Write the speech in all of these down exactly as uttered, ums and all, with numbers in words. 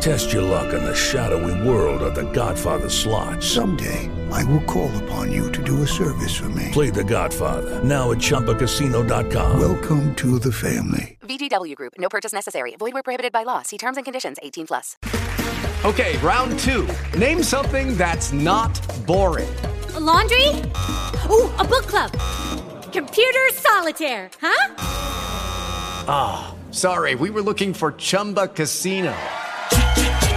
Test your luck in the shadowy world of The Godfather slot. Someday, I will call upon you to do a service for me. Play The Godfather, now at Chumba Casino dot com. Welcome to the family. V G W Group, no purchase necessary. Void where prohibited by law. See terms and conditions, eighteen plus. Okay, round two. Name something that's not boring. A laundry? Ooh, a book club. Computer solitaire, huh? Ah, oh, sorry, we were looking for Chumba Casino.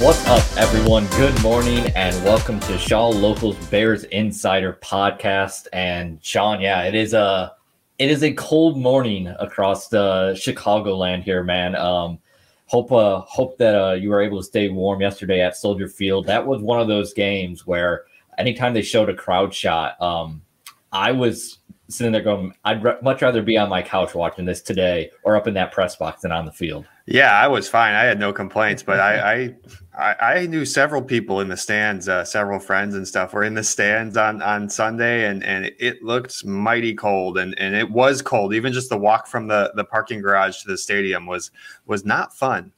What's up, everyone? Good morning, and welcome to Shaw Local's Bears Insider Podcast. And Sean, yeah, it is a it is a cold morning across the Chicagoland here, man. Um, hope uh, hope that uh, you were able to stay warm yesterday at Soldier Field. That was one of those games where anytime they showed a crowd shot, um, I was sitting there going, I'd re- much rather be on my couch watching this today or up in that press box than on the field. Yeah, I was fine. I had no complaints, but I I, I knew several people in the stands, uh, several friends and stuff were in the stands on, on Sunday, and, and it looked mighty cold, and, and it was cold. Even just the walk from the, the parking garage to the stadium was was not fun.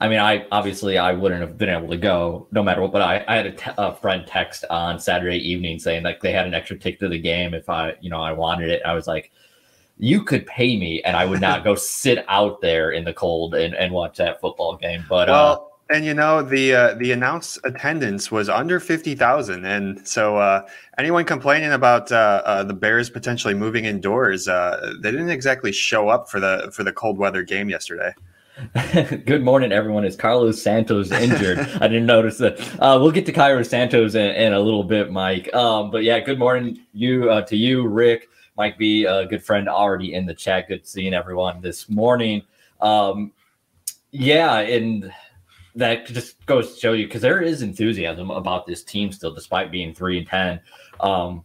I mean, I obviously I wouldn't have been able to go no matter what, but I, I had a, te- a friend text on Saturday evening saying like they had an extra ticket to the game if I, you know, I wanted it. I was like, you could pay me and I would not go sit out there in the cold and, and watch that football game. But well, uh, and you know, the uh, the announced attendance was under fifty thousand. And so uh, anyone complaining about uh, uh, the Bears potentially moving indoors, uh, they didn't exactly show up for the for the cold weather game yesterday. Good morning, everyone. Is Cairo Santos injured? I didn't notice that. Uh, we'll get to Cairo Santos in, in a little bit, Mike. Um, but yeah, good morning you uh, to you, Rick. Mike B, a good friend already in the chat. Good seeing everyone this morning. Um, yeah, and that just goes to show you, because there is enthusiasm about this team still, despite being three and ten. Um,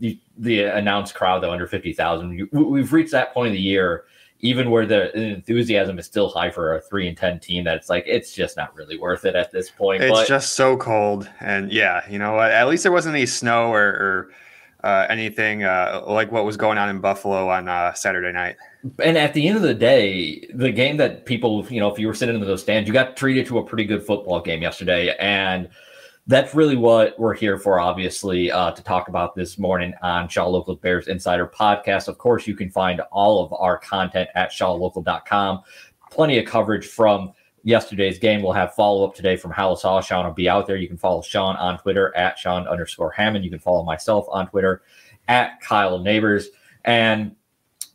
the, the announced crowd, though, under fifty thousand. We've reached that point of the year, even where the enthusiasm is still high for a three and ten team, that's like, it's just not really worth it at this point. It's but, just so cold. And yeah, you know, at least there wasn't any snow or, or uh, anything uh, like what was going on in Buffalo on uh, Saturday night. And at the end of the day, the game that people, you know, if you were sitting in those stands, you got treated to a pretty good football game yesterday. And that's really what we're here for, obviously, uh, to talk about this morning on Shaw Local Bears Insider Podcast. Of course, you can find all of our content at shaw local dot com. Plenty of coverage from yesterday's game. We'll have follow-up today from Halas Hall. Sean will be out there. You can follow Sean on Twitter at Sean underscore Hammond. You can follow myself on Twitter at Kyle Neighbors. And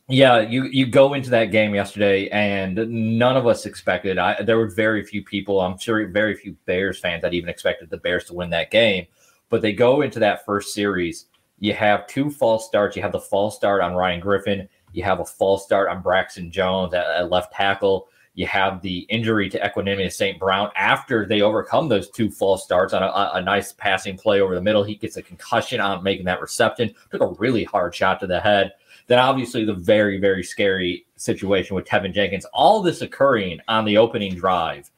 yeah, you, you go into that game yesterday, and none of us expected. I, there were very few people, I'm sure very few Bears fans that even expected the Bears to win that game. But they go into that first series. You have two false starts. You have the false start on Ryan Griffin. You have a false start on Braxton Jones at, at left tackle. You have the injury to Equanimeous Saint Brown after they overcome those two false starts on a, a nice passing play over the middle. He gets a concussion on making that reception. Took a really hard shot to the head. Then obviously the very, very scary situation with Tevin Jenkins. All this occurring on the opening drive.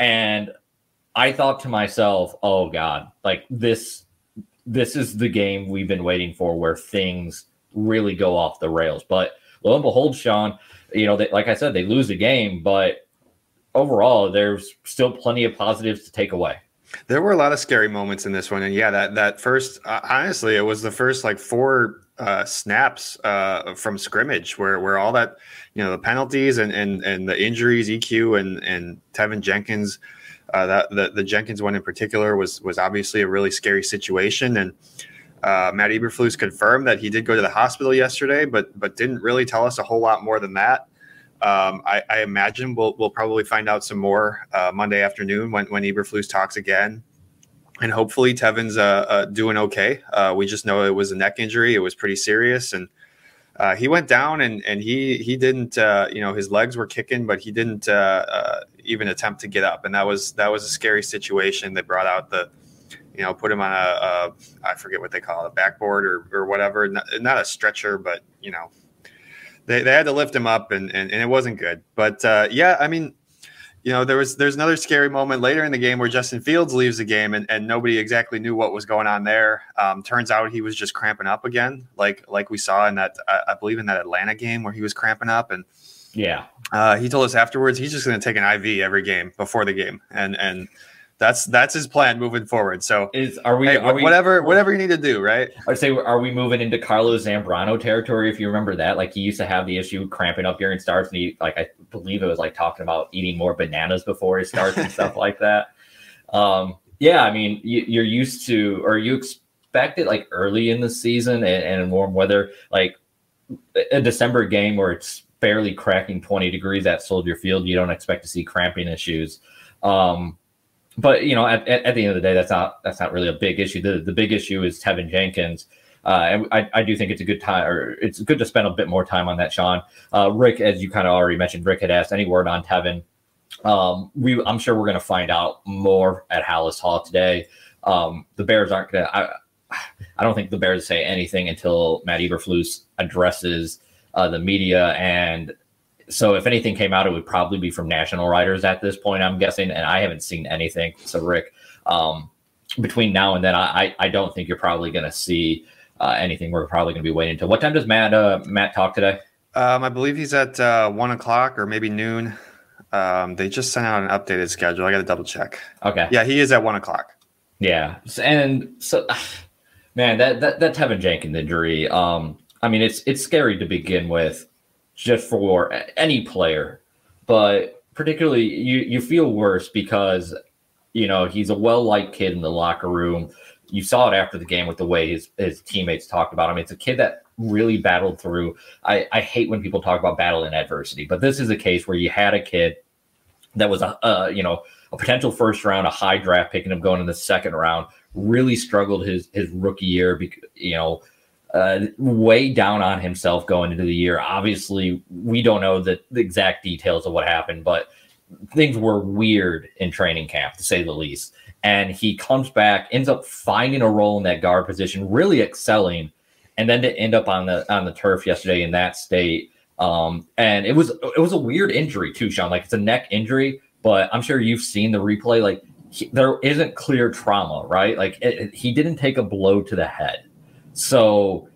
And I thought to myself, oh, God, like this, this is the game we've been waiting for where things really go off the rails. But lo and behold, Sean, you know, they, like I said, they lose the game. But overall, there's still plenty of positives to take away. There were a lot of scary moments in this one. And, yeah, that, that first uh, – honestly, it was the first, like, four – Uh, snaps uh, from scrimmage where, where all that, you know, the penalties and, and, and the injuries, E Q and, and Tevin Jenkins, uh, that the, the Jenkins one in particular was, was obviously a really scary situation. And uh, Matt Eberflus confirmed that he did go to the hospital yesterday, but, but didn't really tell us a whole lot more than that. Um, I, I imagine we'll we'll probably find out some more uh, Monday afternoon when, when Eberflus talks again. And hopefully Tevin's uh, uh, doing okay. Uh, we just know it was a neck injury. It was pretty serious. And uh, he went down and, and he he didn't, uh, you know, his legs were kicking, but he didn't uh, uh, even attempt to get up. And that was that was a scary situation. They brought out the, you know, put him on a, a I forget what they call it, a backboard or, or whatever. Not, not a stretcher, but, you know. They they had to lift him up, and, and, and it wasn't good. But, uh, yeah, I mean, you know, there was there's another scary moment later in the game where Justin Fields leaves the game, and, and nobody exactly knew what was going on there. Um, turns out he was just cramping up again, like like we saw in that, I, I believe, in that Atlanta game where he was cramping up. And, yeah, uh, he told us afterwards he's just going to take an I V every game before the game. And and that's that's his plan moving forward. So is are we, hey, are we whatever whatever you need to do, right? I'd say, are we moving into Carlo Zambrano territory? If you remember that, like he used to have the issue cramping up during starts, and he, like I believe it was like talking about eating more bananas before his starts and stuff like that. Um, yeah, I mean you, you're used to, or you expect it like early in the season and, and in warm weather, like a December game where it's barely cracking twenty degrees at Soldier Field. You don't expect to see cramping issues. Um, But, you know, at, at the end of the day, that's not that's not really a big issue. The the big issue is Tevin Jenkins. Uh, and I, I do think it's a good time, or it's good to spend a bit more time on that, Sean. Uh, Rick, as you kind of already mentioned, Rick had asked any word on Tevin. Um, we I'm sure we're going to find out more at Halas Hall today. Um, the Bears aren't going to – I don't think the Bears say anything until Matt Eberflus addresses uh, the media, and – so if anything came out, it would probably be from national writers at this point, I'm guessing, and I haven't seen anything. So, Rick, um, between now and then, I, I don't think you're probably going to see uh, anything. We're probably going to be waiting until. What time does Matt uh, Matt talk today? Um, I believe he's at uh, one o'clock or maybe noon. Um, they just sent out an updated schedule. I got to double check. Okay. Yeah, he is at one o'clock. Yeah. And so, man, that, that, that Tevin Jenkins injury, um, I mean, it's it's scary to begin with. Just for any player, but particularly you, you feel worse because, you know, he's a well-liked kid in the locker room. You saw it after the game with the way his, his teammates talked about him. It's a kid that really battled through. I, I hate when people talk about battle in adversity, but this is a case where you had a kid that was, a, a you know, a potential first round, a high draft pick, and him going in the second round, really struggled his, his rookie year, because, you know, Uh, way down on himself going into the year. Obviously, we don't know the, the exact details of what happened, but things were weird in training camp, to say the least. And he comes back, ends up finding a role in that guard position, really excelling, and then to end up on the on the turf yesterday in that state. Um, and it was it was a weird injury too, Sean. Like, it's a neck injury, but I'm sure you've seen the replay. Like, he, there isn't clear trauma, right? Like, it, it, he didn't take a blow to the head. So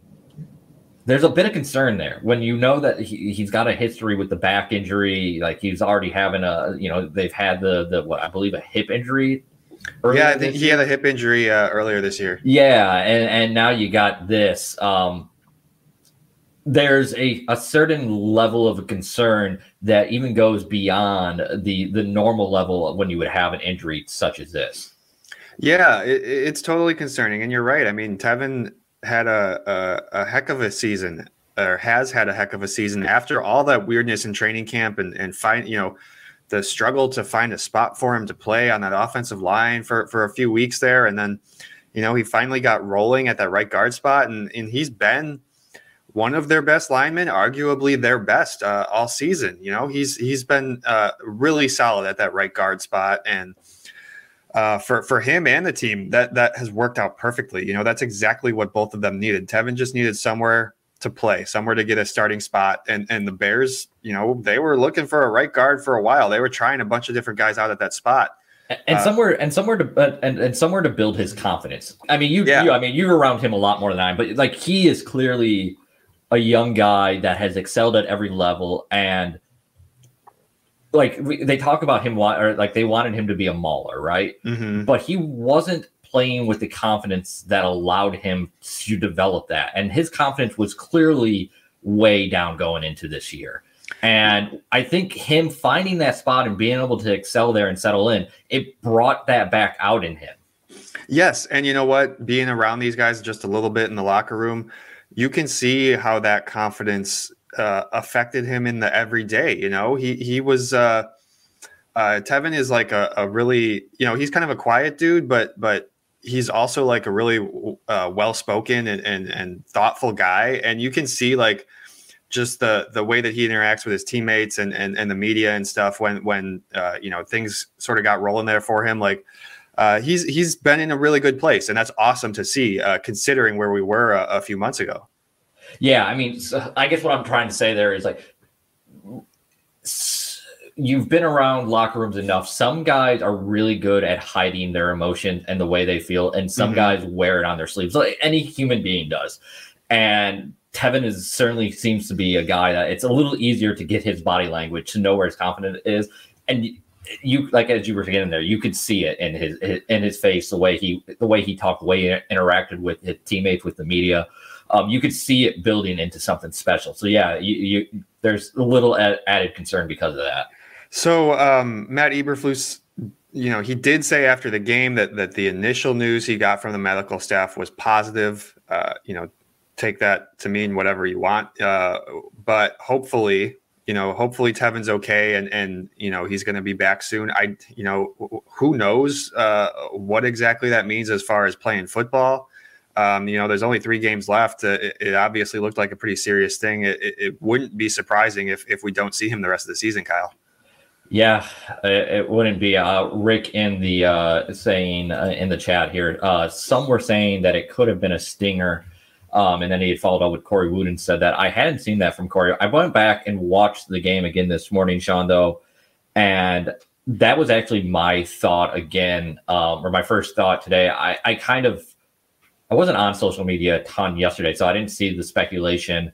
there's a bit of concern there when you know that he, he's got a history with the back injury. Like, he's already having a, you know, they've had the, the what I believe a hip injury. Yeah, I think he had a hip injury uh, earlier this year. Yeah. And, and now you got this. Um, there's a, a certain level of concern that even goes beyond the, the normal level of when you would have an injury such as this. Yeah, it, it's totally concerning. And you're right. I mean, Tevin had a, a a heck of a season, or has had a heck of a season after all that weirdness in training camp, and and find, you know, the struggle to find a spot for him to play on that offensive line for for a few weeks there, and then, you know, he finally got rolling at that right guard spot, and and he's been one of their best linemen, arguably their best uh, all season. You know, he's he's been uh, really solid at that right guard spot, and Uh, for, for him and the team, that, that has worked out perfectly. You know, that's exactly what both of them needed. Tevin just needed somewhere to play, somewhere to get a starting spot. And, and the Bears, you know, they were looking for a right guard for a while. They were trying a bunch of different guys out at that spot. And uh, somewhere, and somewhere to, uh, and, and somewhere to build his confidence. I mean, you, yeah. you, I mean, you're around him a lot more than I am, but like, he is clearly a young guy that has excelled at every level. And like, we, they talk about him, or like they wanted him to be a mauler, right? Mm-hmm. But he wasn't playing with the confidence that allowed him to develop that. And his confidence was clearly way down going into this year. And I think him finding that spot and being able to excel there and settle in, it brought that back out in him. Yes. And you know what? Being around these guys just a little bit in the locker room, you can see how that confidence uh, affected him in the everyday. You know, he he was uh, uh, Tevin is like a, a really, you know, he's kind of a quiet dude, but but he's also like a really uh, well spoken and, and and thoughtful guy, and you can see like just the the way that he interacts with his teammates and and, and the media and stuff when when uh, you know, things sort of got rolling there for him, like. Uh, he's he's been in a really good place, and that's awesome to see, uh, considering where we were a, a few months ago. Yeah, I mean, so I guess what I'm trying to say there is, like, you've been around locker rooms enough. Some guys are really good at hiding their emotions and the way they feel, and some mm-hmm. guys wear it on their sleeves, like any human being does. And Tevin is certainly seems to be a guy that it's a little easier to get his body language, to know where his confidence is, and. You like as you were getting there, you could see it in his, his in his face, the way he the way he talked, the way he interacted with his teammates, with the media. Um, you could see it building into something special. So yeah, you, you there's a little ad- added concern because of that. So um, Matt Eberflus, you know, he did say after the game that that the initial news he got from the medical staff was positive. Uh, you know, take that to mean whatever you want, uh, but hopefully. You know, hopefully Tevin's okay, and and you know he's going to be back soon. I, you know, who knows uh, what exactly that means as far as playing football. Um, you know, there's only three games left. Uh, it, it obviously looked like a pretty serious thing. It, it, it wouldn't be surprising if if we don't see him the rest of the season, Kyle. Yeah, it wouldn't be. Uh, Rick in the uh, saying uh, in the chat here, uh, some were saying that it could have been a stinger. Um, and then he had followed up with Corey Wood and said that. I hadn't seen that from Corey. I went back and watched the game again this morning, Sean, though, and that was actually my thought again, um, or my first thought today. I, I kind of – I wasn't on social media a ton yesterday, so I didn't see the speculation.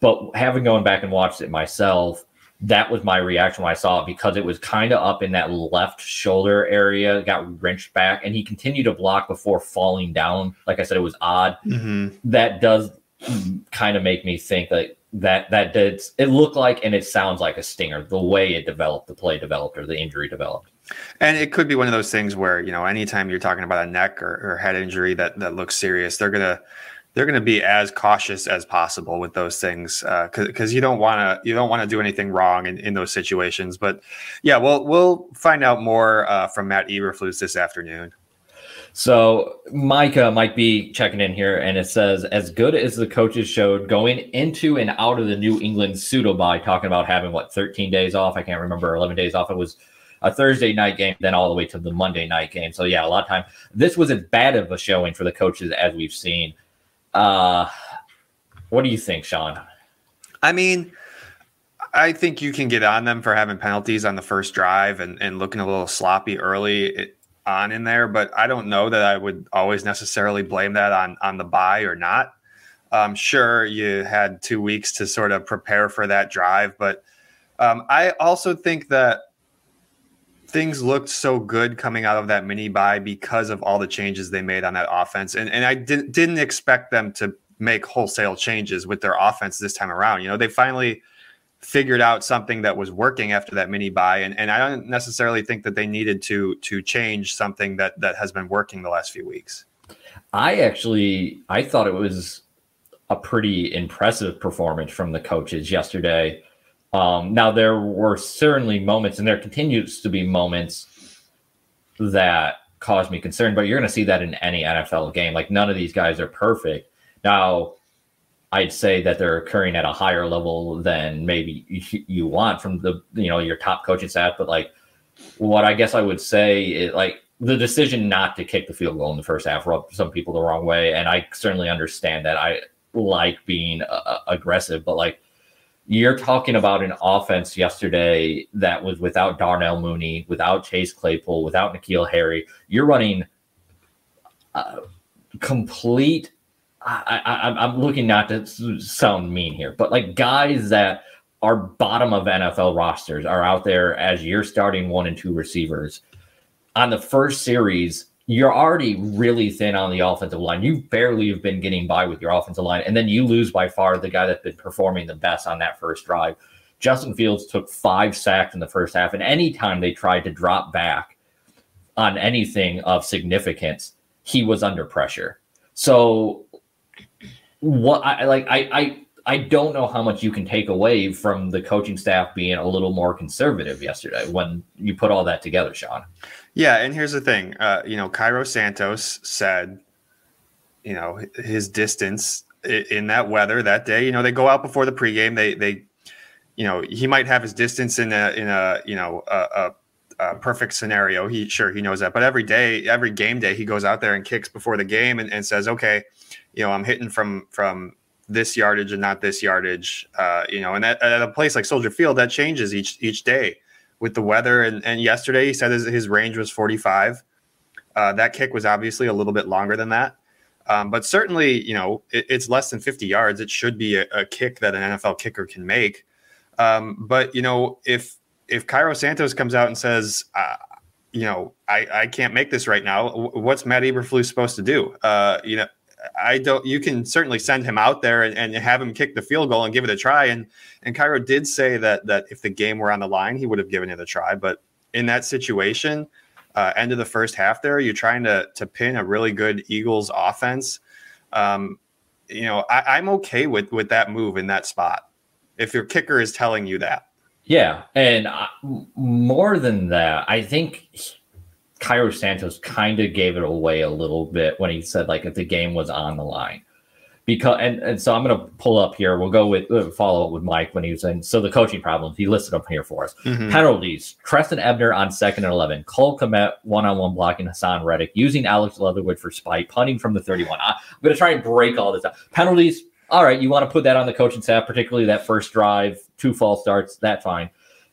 But having gone back and watched it myself, that was my reaction when I saw it, because it was kind of up in that left shoulder area, got wrenched back, and he continued to block before falling down. Like I said, it was odd. Mm-hmm. That does kind of make me think that that, that did, it looked like, and it sounds like a stinger, the way it developed, the play developed, or the injury developed. And it could be one of those things where, you know, anytime you're talking about a neck or, or head injury that, that looks serious, they're going to, they're going to be as cautious as possible with those things, uh, because you don't want to you don't want to do anything wrong in, in those situations. But yeah, we'll we'll find out more uh, from Matt Eberflus this afternoon. So Micah might be checking in here, and it says, as good as the coaches showed going into and out of the New England pseudo bye, talking about having what thirteen days off. I can't remember, eleven days off. It was a Thursday night game, then all the way to the Monday night game. So yeah, a lot of time. This was as bad of a showing for the coaches as we've seen. Uh, what do you think, Sean? I mean, I think you can get on them for having penalties on the first drive and, and looking a little sloppy early on in there, but I don't know that I would always necessarily blame that on, on the bye or not. Um, sure, you had two weeks to sort of prepare for that drive, but um, I also think that things looked so good coming out of that mini bye because of all the changes they made on that offense. And and I didn't didn't expect them to make wholesale changes with their offense this time around. You know, they finally figured out something that was working after that mini bye. And and I don't necessarily think that they needed to to change something that that has been working the last few weeks. I actually I thought it was a pretty impressive performance from the coaches yesterday. Um, now, there were certainly moments, and there continues to be moments that cause me concern, but you're going to see that in any N F L game. Like, none of these guys are perfect. Now, I'd say that they're occurring at a higher level than maybe you, you want from the, you know, your top coaching staff. But, like, what I guess I would say is, like, the decision not to kick the field goal in the first half rubbed some people the wrong way. And I certainly understand that. I like being uh, aggressive, but, like, you're talking about an offense yesterday that was without Darnell Mooney, without Chase Claypool, without Nikhil Harry. You're running uh, complete I, I, I'm looking not to sound mean here, but like guys that are bottom of N F L rosters are out there as your starting one and two receivers. On the first series, you're already really thin on the offensive line. You barely have been getting by with your offensive line. And then you lose by far the guy that's been performing the best on that first drive. Justin Fields took five sacks in the first half. And anytime they tried to drop back on anything of significance, he was under pressure. So what I like, I, I, I don't know how much you can take away from the coaching staff being a little more conservative yesterday when you put all that together, Sean. Yeah, and here's the thing. Uh, you know, Cairo Santos said, you know, his distance in that weather that day. You know, they go out before the pregame. They, they, you know, he might have his distance in a, in a, you know, a, a, a perfect scenario. He sure he knows that, but every day, every game day, he goes out there and kicks before the game and, and says, okay, you know, I'm hitting from from this yardage and not this yardage. Uh, you know, and at, at a place like Soldier Field, that changes each each day with the weather. And, and yesterday, he said his, his range was forty-five. Uh, that kick was obviously a little bit longer than that. Um, but certainly, you know, it, it's less than fifty yards. It should be a, a kick that an N F L kicker can make. Um, but, you know, if if Cairo Santos comes out and says, uh, you know, I, I can't make this right now, what's Matt Eberflus supposed to do? Uh, you know, I don't. You can certainly send him out there and, and have him kick the field goal and give it a try. And and Cairo did say that that if the game were on the line, he would have given it a try. But in that situation, uh, end of the first half, there you're trying to to pin a really good Eagles offense. Um, you know, I, I'm okay with with that move in that spot if your kicker is telling you that. Yeah, and I, more than that, I think Cairo Santos kind of gave it away a little bit when he said, like, if the game was on the line. Because and, and so I'm going to pull up here. We'll go with uh, follow up with Mike when he was in. So the coaching problems, he listed up here for us. Mm-hmm. Penalties, Trestan Ebner on second and eleven. Cole Kmet one-on-one blocking Hassan Reddick, using Alex Leatherwood for spite, punting from the thirty-one. I, I'm going to try and break all this up. Penalties, all right, you want to put that on the coaching staff, particularly that first drive, two false starts, that's fine.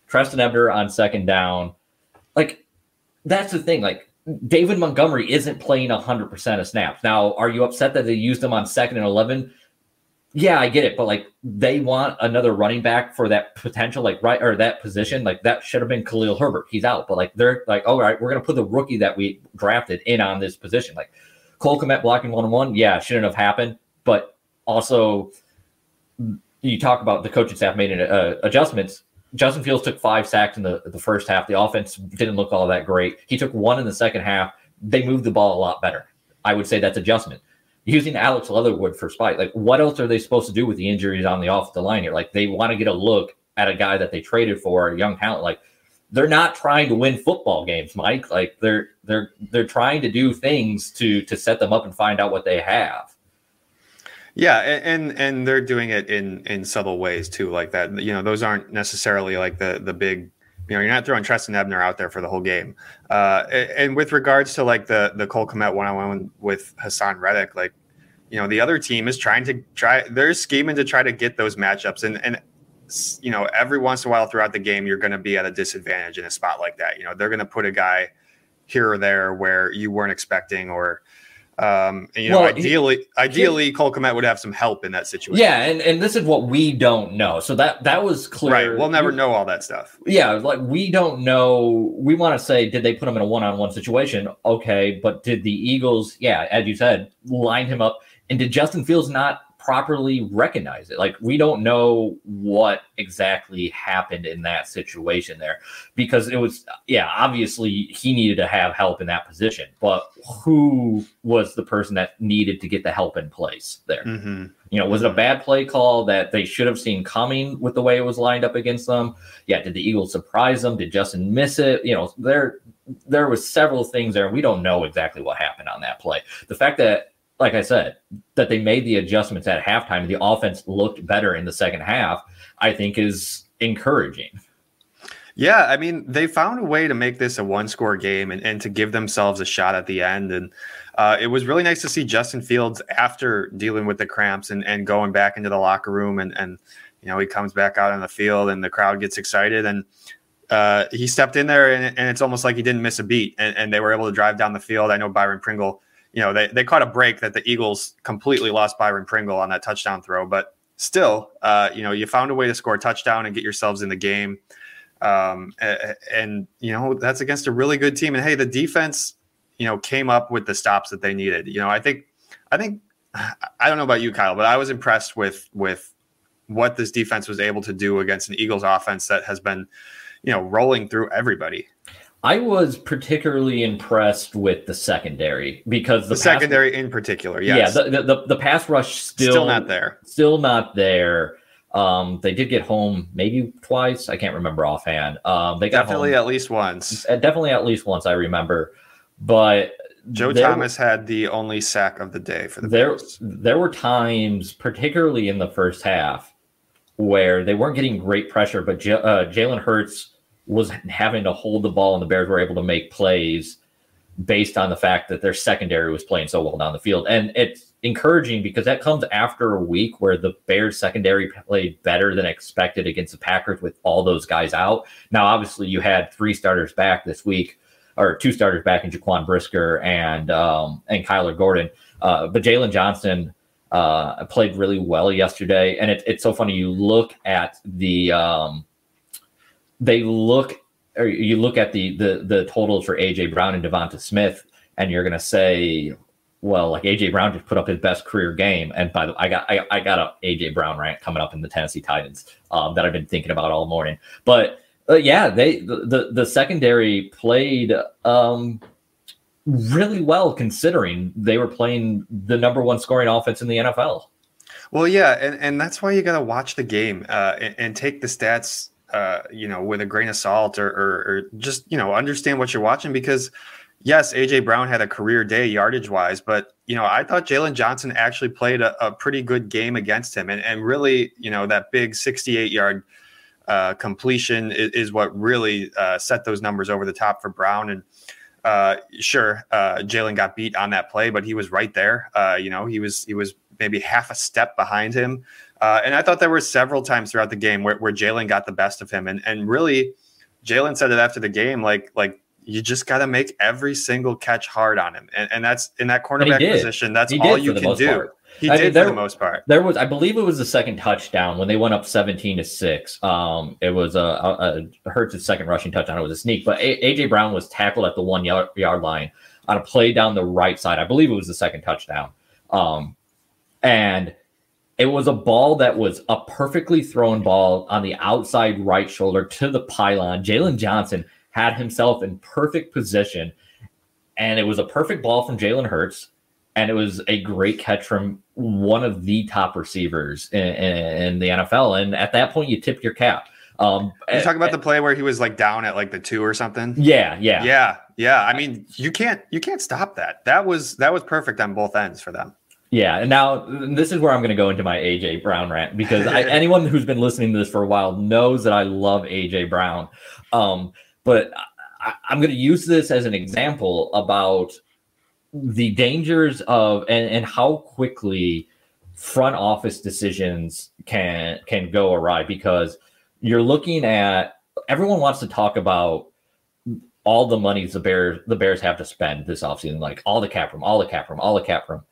Trestan Ebner on second down. Like, that's the thing. Like, David Montgomery isn't playing one hundred percent of snaps. Now, are you upset that they used him on second and eleven? Yeah, I get it. But, like, they want another running back for that potential, like, right, or that position. Like, that should have been Khalil Herbert. He's out. But, like, they're like, all right, we're going to put the rookie that we drafted in on this position. Like, Cole Kmet blocking one-on-one, yeah, shouldn't have happened. But also, you talk about the coaching staff making uh, adjustments. Justin Fields took five sacks in the, the first half. The offense didn't look all that great. He took one in the second half. They moved the ball a lot better. I would say that's adjustment. Using Alex Leatherwood for spite. Like, what else are they supposed to do with the injuries on the offensive line here? Like, they want to get a look at a guy that they traded for, a young talent. Like, they're not trying to win football games, Mike. Like, they're they're they're trying to do things to to set them up and find out what they have. Yeah, and and they're doing it in in subtle ways too, like that. You know, those aren't necessarily like the the big. You know, you're not throwing Trestan Ebner out there for the whole game. Uh, and, and with regards to like the the Cole Kmet one on one with Hassan Reddick, like, you know, the other team is trying to try. They're scheming to try to get those matchups, and and you know, every once in a while throughout the game, you're going to be at a disadvantage in a spot like that. You know, they're going to put a guy here or there where you weren't expecting, or. Um, and, you know, well, ideally, he, ideally, Cole Kmet would have some help in that situation. Yeah, and, and this is what we don't know. So that that was clear. Right, we'll never we, know all that stuff. Yeah, like we don't know. We want to say, did they put him in a one-on-one situation? Okay, but did the Eagles, yeah, as you said, line him up? And did Justin Fields not properly recognize it? Like, we don't know what exactly happened in that situation there, because it was, yeah, obviously he needed to have help in that position, but who was the person that needed to get the help in place there? Mm-hmm. You know, was it a bad play call that they should have seen coming with the way it was lined up against them? Yeah. Did the Eagles surprise them? Did Justin miss it? You know, there, there was several things there. We don't know exactly what happened on that play. The fact that, like I said, that they made the adjustments at halftime and the offense looked better in the second half, I think is encouraging. Yeah, I mean, they found a way to make this a one-score game and, and to give themselves a shot at the end. And uh, it was really nice to see Justin Fields after dealing with the cramps and, and going back into the locker room. And, and, you know, he comes back out on the field and the crowd gets excited. And uh, he stepped in there, and, and it's almost like he didn't miss a beat. And, and they were able to drive down the field. I know Byron Pringle, you know, they, they caught a break that the Eagles completely lost Byron Pringle on that touchdown throw. But still, uh, you know, you found a way to score a touchdown and get yourselves in the game. Um, and, and, you know, that's against a really good team. And, hey, the defense, you know, came up with the stops that they needed. You know, I think I think I don't know about you, Kyle, but I was impressed with with what this defense was able to do against an Eagles offense that has been, you know, rolling through everybody. I was particularly impressed with the secondary because the, the pass, secondary in particular, yes. yeah, the, the the pass rush still, still not there, still not there. Um, they did get home maybe twice. I can't remember offhand. Um, they got definitely home, at least once. Definitely at least once. I remember, but Joe there, Thomas had the only sack of the day for the there. Bears. There were times, particularly in the first half, where they weren't getting great pressure, but J- uh, Jalen Hurts was having to hold the ball, and the Bears were able to make plays based on the fact that their secondary was playing so well down the field. And it's encouraging because that comes after a week where the Bears secondary played better than expected against the Packers with all those guys out. Now, obviously, you had three starters back this week, or two starters back in Jaquan Brisker and um, and Kyler Gordon. Uh, but Jaylon Johnson uh, played really well yesterday. And it, it's so funny. You look at the um, they look or you look at the the the totals for A J Brown and Devonta Smith, and you're gonna say, well, like A J Brown just put up his best career game. And by the way, I got I, I got a A J Brown rant coming up in the Tennessee Titans um, that I've been thinking about all morning. But uh, yeah, they the, the the secondary played um, really well considering they were playing the number one scoring offense in the N F L. Well, yeah, and and that's why you gotta watch the game uh, and, and take the stats Uh, you know, with a grain of salt or, or, or just, you know, understand what you're watching because, yes, A J. Brown had a career day yardage-wise, but, you know, I thought Jaylon Johnson actually played a, a pretty good game against him. And, and really, you know, that big sixty-eight-yard uh, completion is, is what really uh, set those numbers over the top for Brown. And uh, sure, uh, Jaylon got beat on that play, but he was right there. Uh, you know, he was he was maybe half a step behind him. Uh, and I thought there were several times throughout the game where, where Jaylon got the best of him. And and really, Jaylon said it after the game, like, like you just got to make every single catch hard on him. And, and that's in that cornerback position. That's he all you can do. Part. He I did mean, there, for the most part. There was, I believe it was the second touchdown when they went up seventeen to six. Um, it was a, a, a Hurts' second rushing touchdown. It was a sneak. But A J. Brown was tackled at the one yard, yard line on a play down the right side. I believe it was the second touchdown. Um, and it was a ball that was a perfectly thrown ball on the outside right shoulder to the pylon. Jaylon Johnson had himself in perfect position, and it was a perfect ball from Jalen Hurts, and it was a great catch from one of the top receivers in, in, in the N F L. And at that point, you tipped your cap. Um, you talking about the play where he was like down at like the two or something? Yeah, yeah, yeah, yeah. I mean, you can't you can't stop that. That was that was perfect on both ends for them. Yeah, and now this is where I'm going to go into my A J. Brown rant because I, anyone who's been listening to this for a while knows that I love A J. Brown. Um, but I, I'm going to use this as an example about the dangers of and, and how quickly front office decisions can can go awry because you're looking at everyone wants to talk about all the monies the Bears the Bears have to spend this offseason, like all the cap room, all the cap room, all the cap room.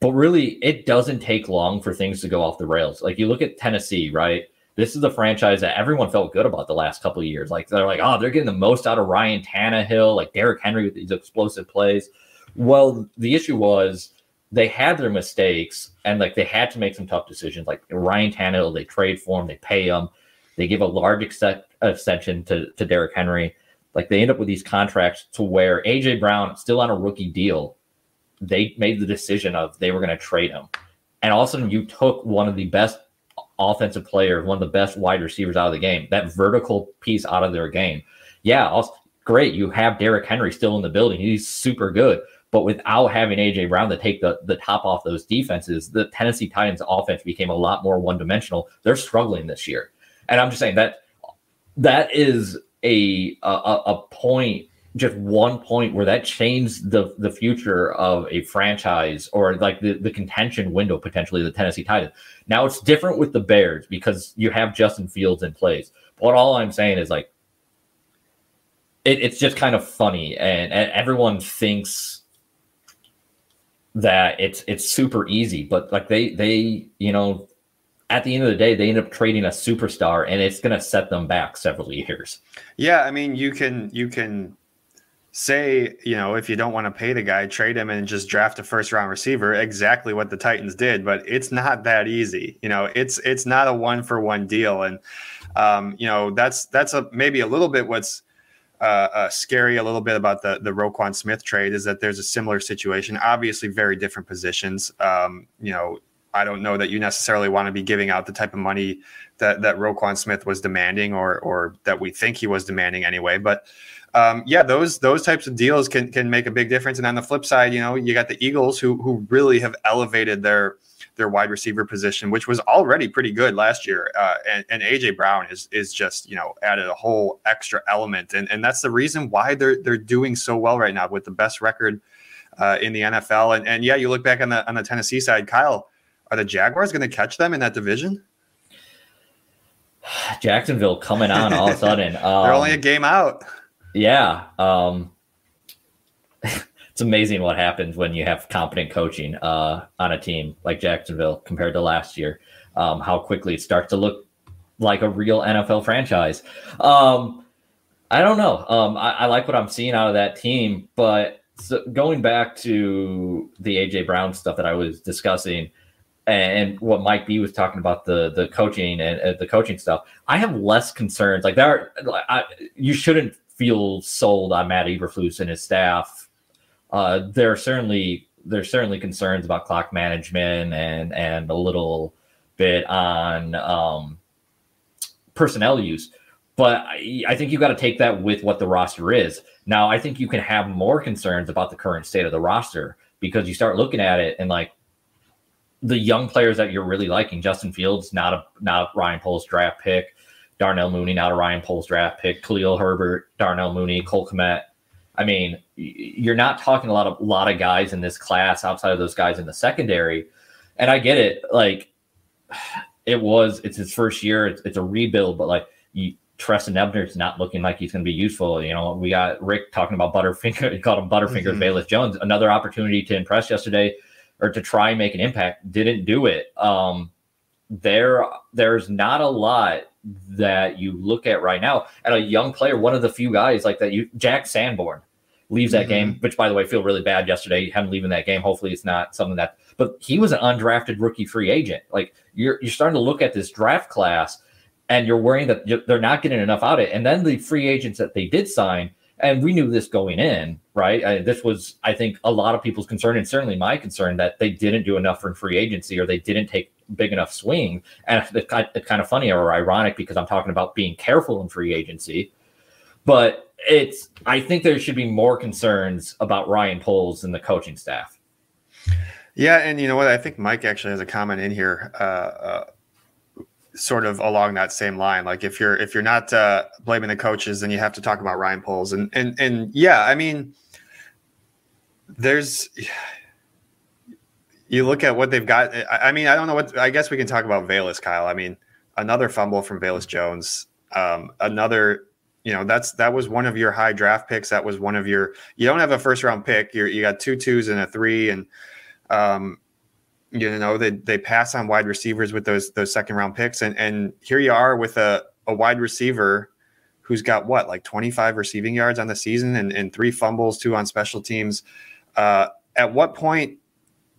But really, it doesn't take long for things to go off the rails. Like you look at Tennessee, right? This is the franchise that everyone felt good about the last couple of years. Like they're like, oh, they're getting the most out of Ryan Tannehill, like Derrick Henry with these explosive plays. Well, the issue was they had their mistakes and like they had to make some tough decisions. Like Ryan Tannehill, they trade for him, they pay him, they give a large extent, extension to, to Derrick Henry. Like they end up with these contracts to where A J. Brown still on a rookie deal. They made the decision of they were going to trade him. And all of a sudden you took one of the best offensive players, one of the best wide receivers out of the game, that vertical piece out of their game. Yeah, also, great. You have Derrick Henry still in the building. He's super good. But without having A J. Brown to take the, the top off those defenses, the Tennessee Titans offense became a lot more one-dimensional. They're struggling this year. And I'm just saying that that is a a, a point just one point where that changed the the future of a franchise or like the, the contention window, potentially the Tennessee Titans. Now it's different with the Bears because you have Justin Fields in place. But all I'm saying is like, it, it's just kind of funny. And, and everyone thinks that it's, it's super easy, but like they, they, you know, at the end of the day, they end up trading a superstar and it's going to set them back several years. Yeah. I mean, you can, you can, say, you know, if you don't want to pay the guy, trade him and just draft a first round receiver, exactly what the Titans did. But it's not that easy. You know, it's it's not a one for one deal. And, um, you know, that's that's a, maybe a little bit what's uh, uh, scary a little bit about the the Roquan Smith trade is that there's a similar situation. Obviously, very different positions. Um, you know, I don't know that you necessarily want to be giving out the type of money that that Roquan Smith was demanding, or or that we think he was demanding anyway. But um, yeah, those those types of deals can can make a big difference. And on the flip side, you know, you got the Eagles who who really have elevated their their wide receiver position, which was already pretty good last year. Uh, and, and A J Brown is, is just, you know, added a whole extra element. And, and that's the reason why they're, they're doing so well right now with the best record uh, in the N F L. And, and yeah, you look back on the, on the Tennessee side, Kyle, are the Jaguars going to catch them in that division? Jacksonville coming on all of a sudden. Um, they're only a game out. Yeah. Um, It's amazing what happens when you have competent coaching uh, on a team like Jacksonville compared to last year, um, how quickly it starts to look like a real N F L franchise. Um, I don't know. Um, I, I like what I'm seeing out of that team, but so going back to the A J Brown stuff that I was discussing and what Mike B was talking about, the the coaching and uh, the coaching stuff, I have less concerns. Like there, are, I, you shouldn't feel sold on Matt Eberflus and his staff. Uh, there are certainly there's certainly concerns about clock management and and a little bit on um, personnel use, but I, I think you got to take that with what the roster is now. I think you can have more concerns about the current state of the roster because you start looking at it and like the young players that you're really liking, Justin Fields, not a not Ryan Poles draft pick, Darnell Mooney, not a Ryan Poles draft pick, Khalil Herbert, Darnell Mooney, Cole Kmet. I mean, you're not talking a lot of lot of guys in this class outside of those guys in the secondary. And I get it. Like it was, it's his first year. It's, it's a rebuild, but like you, Trestan Ebner is not looking like he's going to be useful. You know, we got Rick talking about Butterfinger. He called him Butterfinger, mm-hmm. Velus Jones, another opportunity to impress yesterday or to try and make an impact. Didn't do it. Um, there, there's not a lot that you look at right now at a young player. One of the few guys like that, you Jack Sanborn leaves that mm-hmm. game, which by the way, feel really bad yesterday. Him leaving that game. Hopefully it's not something that, but he was an undrafted rookie free agent. Like you're, you're starting to look at this draft class and you're worrying that they're not getting enough out of it. And then the free agents that they did sign, and we knew this going in, right? I, this was, I think a lot of people's concern and certainly my concern that they didn't do enough for free agency or they didn't take big enough swing. And it's kind of funny or ironic because I'm talking about being careful in free agency, but it's, I think there should be more concerns about Ryan Poles and the coaching staff. Yeah. And you know what? I think Mike actually has a comment in here, uh, uh, sort of along that same line. Like if you're, if you're not uh, blaming the coaches, then you have to talk about Ryan Poles and, and, and yeah, I mean, there's, you look at what they've got. I mean, I don't know what, I guess we can talk about Velus, Kyle. I mean, another fumble from Velus Jones, um, another, you know, that's, that was one of your high draft picks. That was one of your, you don't have a first round pick. You're, you got two twos and a three. And, um, you know, they, they pass on wide receivers with those, those second round picks. And, and here you are with a, a wide receiver who's got what, like twenty-five receiving yards on the season and, and three fumbles, two on special teams. Uh, at what point,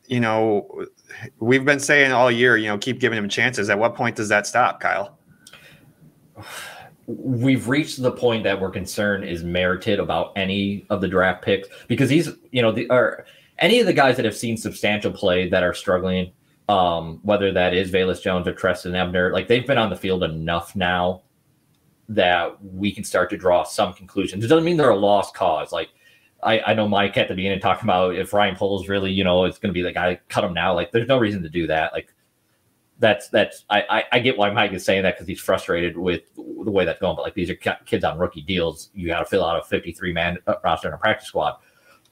you know, we've been saying all year, you know, keep giving him chances. At what point does that stop, Kyle? We've reached the point that we're concerned is merited about any of the draft picks because these, you know, the, or any of the guys that have seen substantial play that are struggling, um, whether that is Velus Jones or Trestan Ebner, like they've been on the field enough now that we can start to draw some conclusions. It doesn't mean they're a lost cause. Like, I, I know Mike at the beginning talking about if Ryan Poles really, you know, it's going to be the guy, cut him now. Like, there's no reason to do that. Like, that's, that's, I, I, I get why Mike is saying that because he's frustrated with the way that's going. But, like, these are kids on rookie deals. You got to fill out a fifty-three man roster and a practice squad.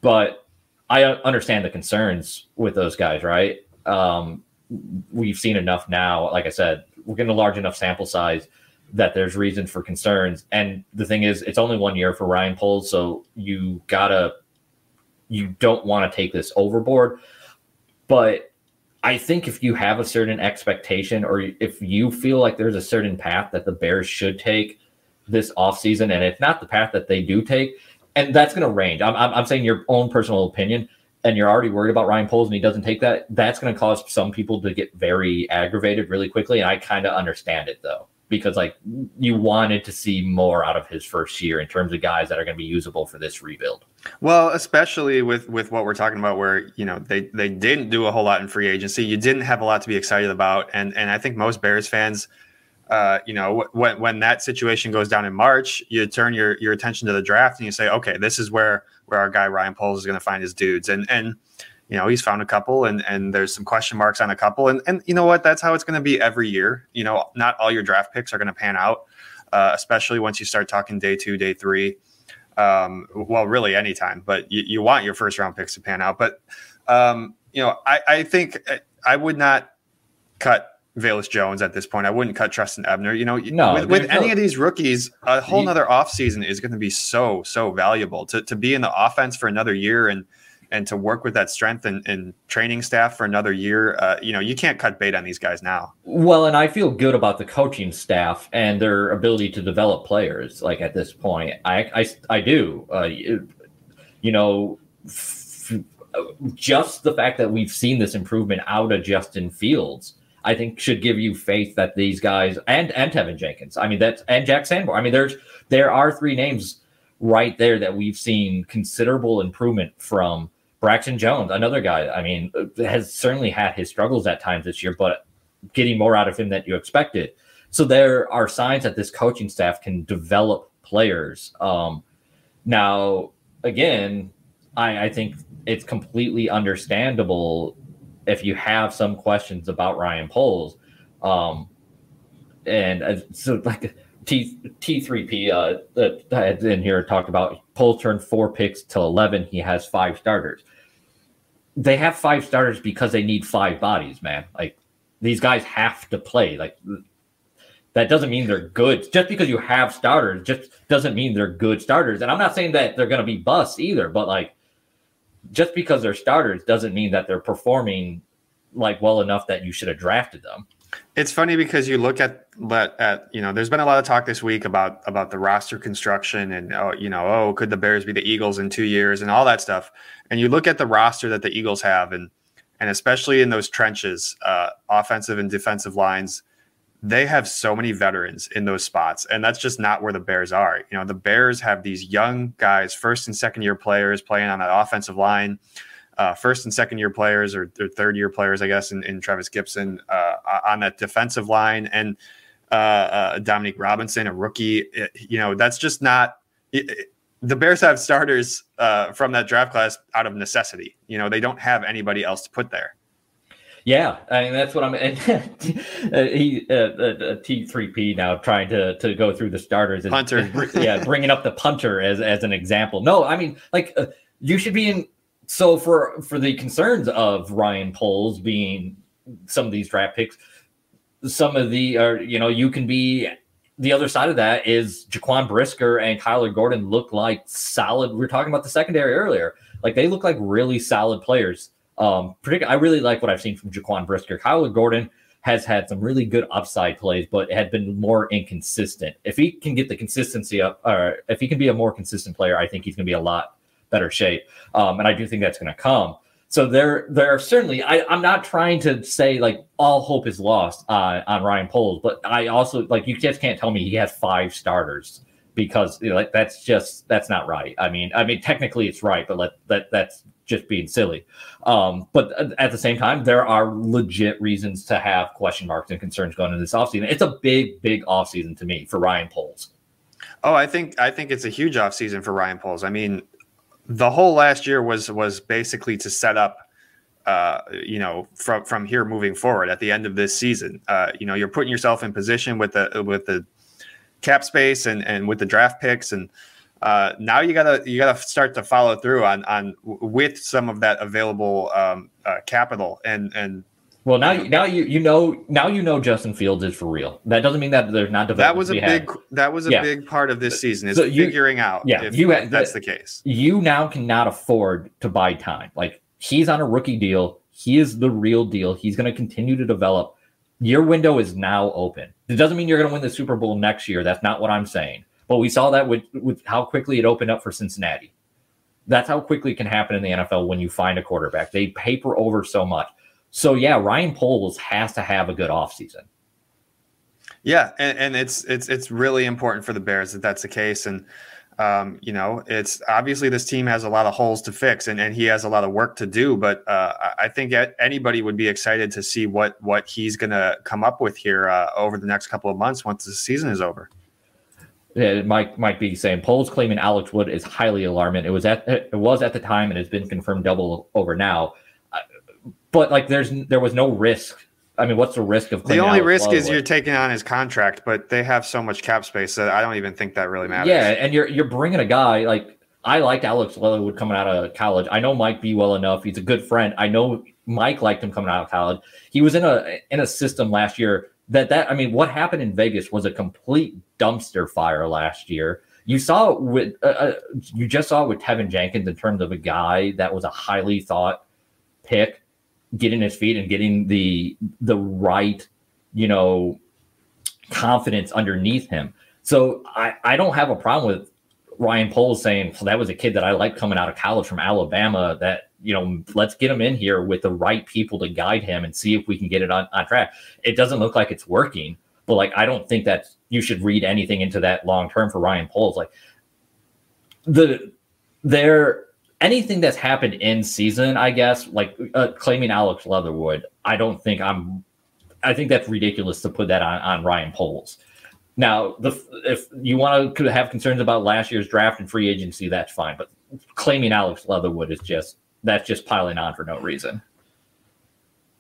But I understand the concerns with those guys, right? Um, we've seen enough now. Like I said, we're getting a large enough sample size that there's reason for concerns. And the thing is, it's only one year for Ryan Poles. So you gotta, you don't want to take this overboard, but I think if you have a certain expectation or if you feel like there's a certain path that the Bears should take this offseason, and it's not the path that they do take, and that's going to range. I'm, I'm, I'm saying your own personal opinion, and you're already worried about Ryan Poles and he doesn't take that. That's going to cause some people to get very aggravated really quickly. And I kind of understand it though. because like you wanted to see more out of his first year in terms of guys that are going to be usable for this rebuild. Well, especially with, with what we're talking about where, you know, they, they didn't do a whole lot in free agency. You didn't have a lot to be excited about. And, and I think most Bears fans, uh, you know, when, when that situation goes down in March, you turn your, your attention to the draft and you say, okay, this is where, where our guy Ryan Poles is going to find his dudes. And, and, you know, he's found a couple and, and there's some question marks on a couple. And, and you know what? That's how it's going to be every year. You know, not all your draft picks are going to pan out, uh, especially once you start talking day two, day three. Um, well, really any time. But you, you want your first round picks to pan out. But, um, you know, I, I think I would not cut Velus Jones at this point. I wouldn't cut Trestan Ebner. You know, no, with, with any no. of these rookies, a whole nother offseason is going to be so, so valuable to, to be in the offense for another year and and to work with that strength and, and training staff for another year. Uh, you know, you can't cut bait on these guys now. Well, and I feel good about the coaching staff and their ability to develop players. Like at this point, I, I, I do, uh, you know, f- just the fact that we've seen this improvement out of Justin Fields, I think should give you faith that these guys and, and Tevin Jenkins, I mean, that's, and Jack Sanborn. I mean, there's, there are three names right there that we've seen considerable improvement from. Braxton Jones, another guy, I mean, has certainly had his struggles at times this year, but getting more out of him than you expected. So there are signs that this coaching staff can develop players. Um, now, again, I, I think it's completely understandable if you have some questions about Ryan Poles. Um, and uh, so like T, T3P uh, that I had in here talked about Poles turned four picks to eleven. He has five starters. They have five starters because they need five bodies, man. Like these guys have to play. Like that doesn't mean they're good. Just because you have starters just doesn't mean they're good starters. And I'm not saying that they're going to be busts either, but like just because they're starters doesn't mean that they're performing like well enough that you should have drafted them. It's funny because you look at, at, at, you know, there's been a lot of talk this week about, about the roster construction and, oh, you know, oh, could the Bears be the Eagles in two years and all that stuff. And you look at the roster that the Eagles have and, and especially in those trenches, uh, offensive and defensive lines, they have so many veterans in those spots. And that's just not where the Bears are. You know, the Bears have these young guys, first and second year players playing on that offensive line. Uh, first and second year players or, or third year players, I guess, in, in Travis Gibson uh, on that defensive line and uh, uh, Dominique Robinson, a rookie. It, you know, that's just not it, it, the Bears have starters uh, from that draft class out of necessity. You know, they don't have anybody else to put there. Yeah, I mean, that's what I'm and he uh, uh, T three P now trying to, to go through the starters. And, punter. Yeah, bringing up the punter as, as an example. No, I mean, like uh, you should be in. So for, for the concerns of Ryan Poles being some of these draft picks, some of the, or, you know, you can be the other side of that is Jaquan Brisker and Kyler Gordon look like solid. We were talking about the secondary earlier. Like they look like really solid players. Um, particularly, I really like what I've seen from Jaquan Brisker. Kyler Gordon has had some really good upside plays, but had been more inconsistent. If he can get the consistency up, or if he can be a more consistent player, I think he's going to be a lot better shape. Um, and I do think that's going to come. So there, there are certainly, I, I'm not trying to say like all hope is lost uh, on Ryan Poles, but I also like, you just can't tell me he has five starters because you know, like, that's just, that's not right. I mean, I mean, technically it's right, but let, that that's just being silly. Um, but at the same time, there are legit reasons to have question marks and concerns going into this offseason. It's a big, big offseason to me for Ryan Poles. Oh, I think, I think it's a huge offseason for Ryan Poles. I mean, the whole last year was was basically to set up, uh, you know, from from here moving forward. At the end of this season, uh, you know, you're putting yourself in position with the with the cap space and, and with the draft picks, and uh, now you gotta you gotta start to follow through on on with some of that available um, uh, capital and and. Well, now, now you you know now you know Justin Fields is for real. That doesn't mean that there's not development. That was a big had. that was a yeah. big part of this season is so you, figuring out yeah, if you, that's the, the case. You now cannot afford to buy time. Like he's on a rookie deal. He is the real deal. He's going to continue to develop. Your window is now open. It doesn't mean you're going to win the Super Bowl next year. That's not what I'm saying. But we saw that with with how quickly it opened up for Cincinnati. That's how quickly it can happen in the N F L when you find a quarterback. They paper over so much. So, yeah, Ryan Poles has to have a good offseason. Yeah, and, and it's it's it's really important for the Bears that that's the case. And um, you know, it's obviously this team has a lot of holes to fix, and, and he has a lot of work to do. But uh, I think anybody would be excited to see what what he's going to come up with here uh, over the next couple of months once the season is over. Yeah, Mike Mike B saying polls claiming Alex Wood is highly alarming. It was at it was at the time and has been confirmed double over now. But like, there's there was no risk. I mean, what's the risk of the only Alex risk Leatherwood? Is you're taking on his contract, but they have so much cap space that I don't even think that really matters. Yeah, and you're you're bringing a guy like I liked Alex Leatherwood coming out of college. I know Mike B well enough; he's a good friend. I know Mike liked him coming out of college. He was in a in a system last year that that I mean, what happened in Vegas was a complete dumpster fire last year. You saw it with uh, you just saw it with Tevin Jenkins in terms of a guy that was a highly thought pick. Getting his feet and getting the the right, you know, confidence underneath him. So I, I don't have a problem with Ryan Poles saying, well, that was a kid that I liked coming out of college from Alabama that, you know, let's get him in here with the right people to guide him and see if we can get it on, on track. It doesn't look like it's working, but like, I don't think that you should read anything into that long-term for Ryan Poles. Like the, their, anything that's happened in season, I guess, like uh, claiming Alex Leatherwood, I don't think I'm – I think that's ridiculous to put that on, on Ryan Poles. Now, the, if you want to have concerns about last year's draft and free agency, that's fine. But claiming Alex Leatherwood is just – that's just piling on for no reason.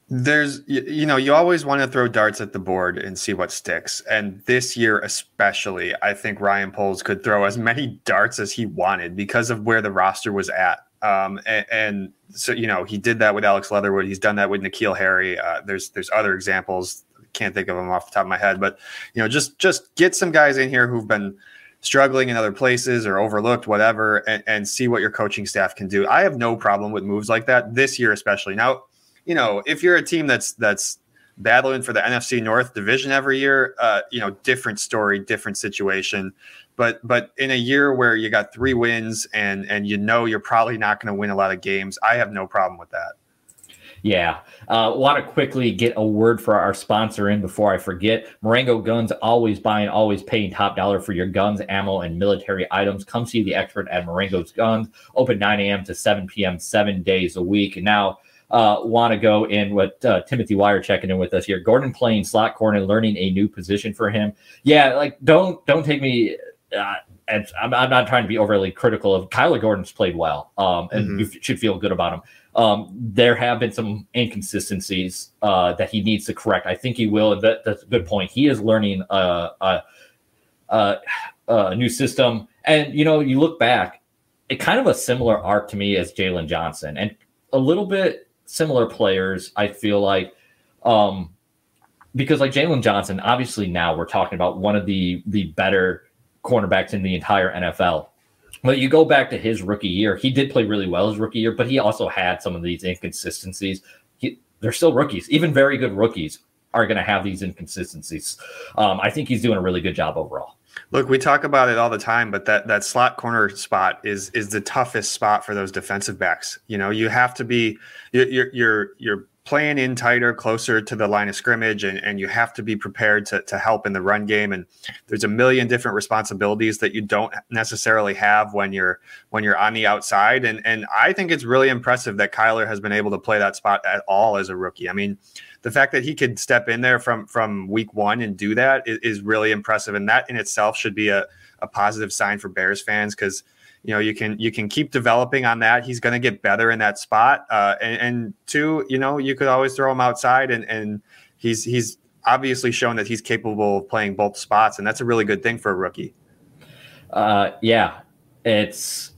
There's, you know, you always want to throw darts at the board and see what sticks. And this year, especially, I think Ryan Poles could throw as many darts as he wanted because of where the roster was at. Um, and, and so, you know, he did that with Alex Leatherwood. He's done that with N'Keal Harry. Uh, there's, there's other examples. Can't think of them off the top of my head, but you know, just, just get some guys in here who've been struggling in other places or overlooked, whatever, and, and see what your coaching staff can do. I have no problem with moves like that this year, especially now. You know, if you're a team that's that's battling for the N F C North division every year, uh, you know, different story, different situation. But but in a year where you got three wins and and you know you're probably not going to win a lot of games, I have no problem with that. Yeah, uh, want to quickly get a word for our sponsor in before I forget. Marengo Guns, always buying, always paying top dollar for your guns, ammo, and military items. Come see the expert at Marengo's Guns. Open nine a.m. to seven p.m. seven days a week. And now. Uh, want to go in with uh, Timothy Wire checking in with us here. Gordon playing slot corner, learning a new position for him. Yeah, like don't don't take me. Uh, as, I'm, I'm not trying to be overly critical of Kyler Gordon's played well, um, and mm-hmm. you f- should feel good about him. Um, there have been some inconsistencies uh, that he needs to correct. I think he will. That, that's a good point. He is learning a, a, a, a new system, and you know, you look back, it kind of a similar arc to me as Jaylon Johnson, and a little bit. Similar players, I feel like, um, because like Jaylon Johnson, obviously now we're talking about one of the the better cornerbacks in the entire N F L. But you go back to his rookie year, he did play really well his rookie year, but he also had some of these inconsistencies. He, they're still rookies. Even very good rookies are going to have these inconsistencies. Um, I think he's doing a really good job overall. Look, we talk about it all the time, but that, that slot corner spot is is the toughest spot for those defensive backs. You know, you have to be you're you're you're playing in tighter, closer to the line of scrimmage, and, and you have to be prepared to to help in the run game. And there's a million different responsibilities that you don't necessarily have when you're when you're on the outside. And and I think it's really impressive that Kyler has been able to play that spot at all as a rookie. I mean, the fact that he could step in there from from week one and do that is, is really impressive. And that in itself should be a, a positive sign for Bears fans because you know, you can you can keep developing on that. He's going to get better in that spot. Uh, and, and two, you know, you could always throw him outside, and, and he's he's obviously shown that he's capable of playing both spots, and that's a really good thing for a rookie. Uh, yeah, it's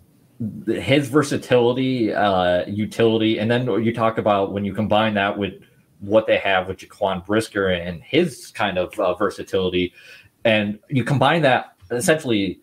his versatility, uh, utility, and then you talk about when you combine that with what they have with Jaquan Brisker and his kind of uh, versatility, and you combine that essentially.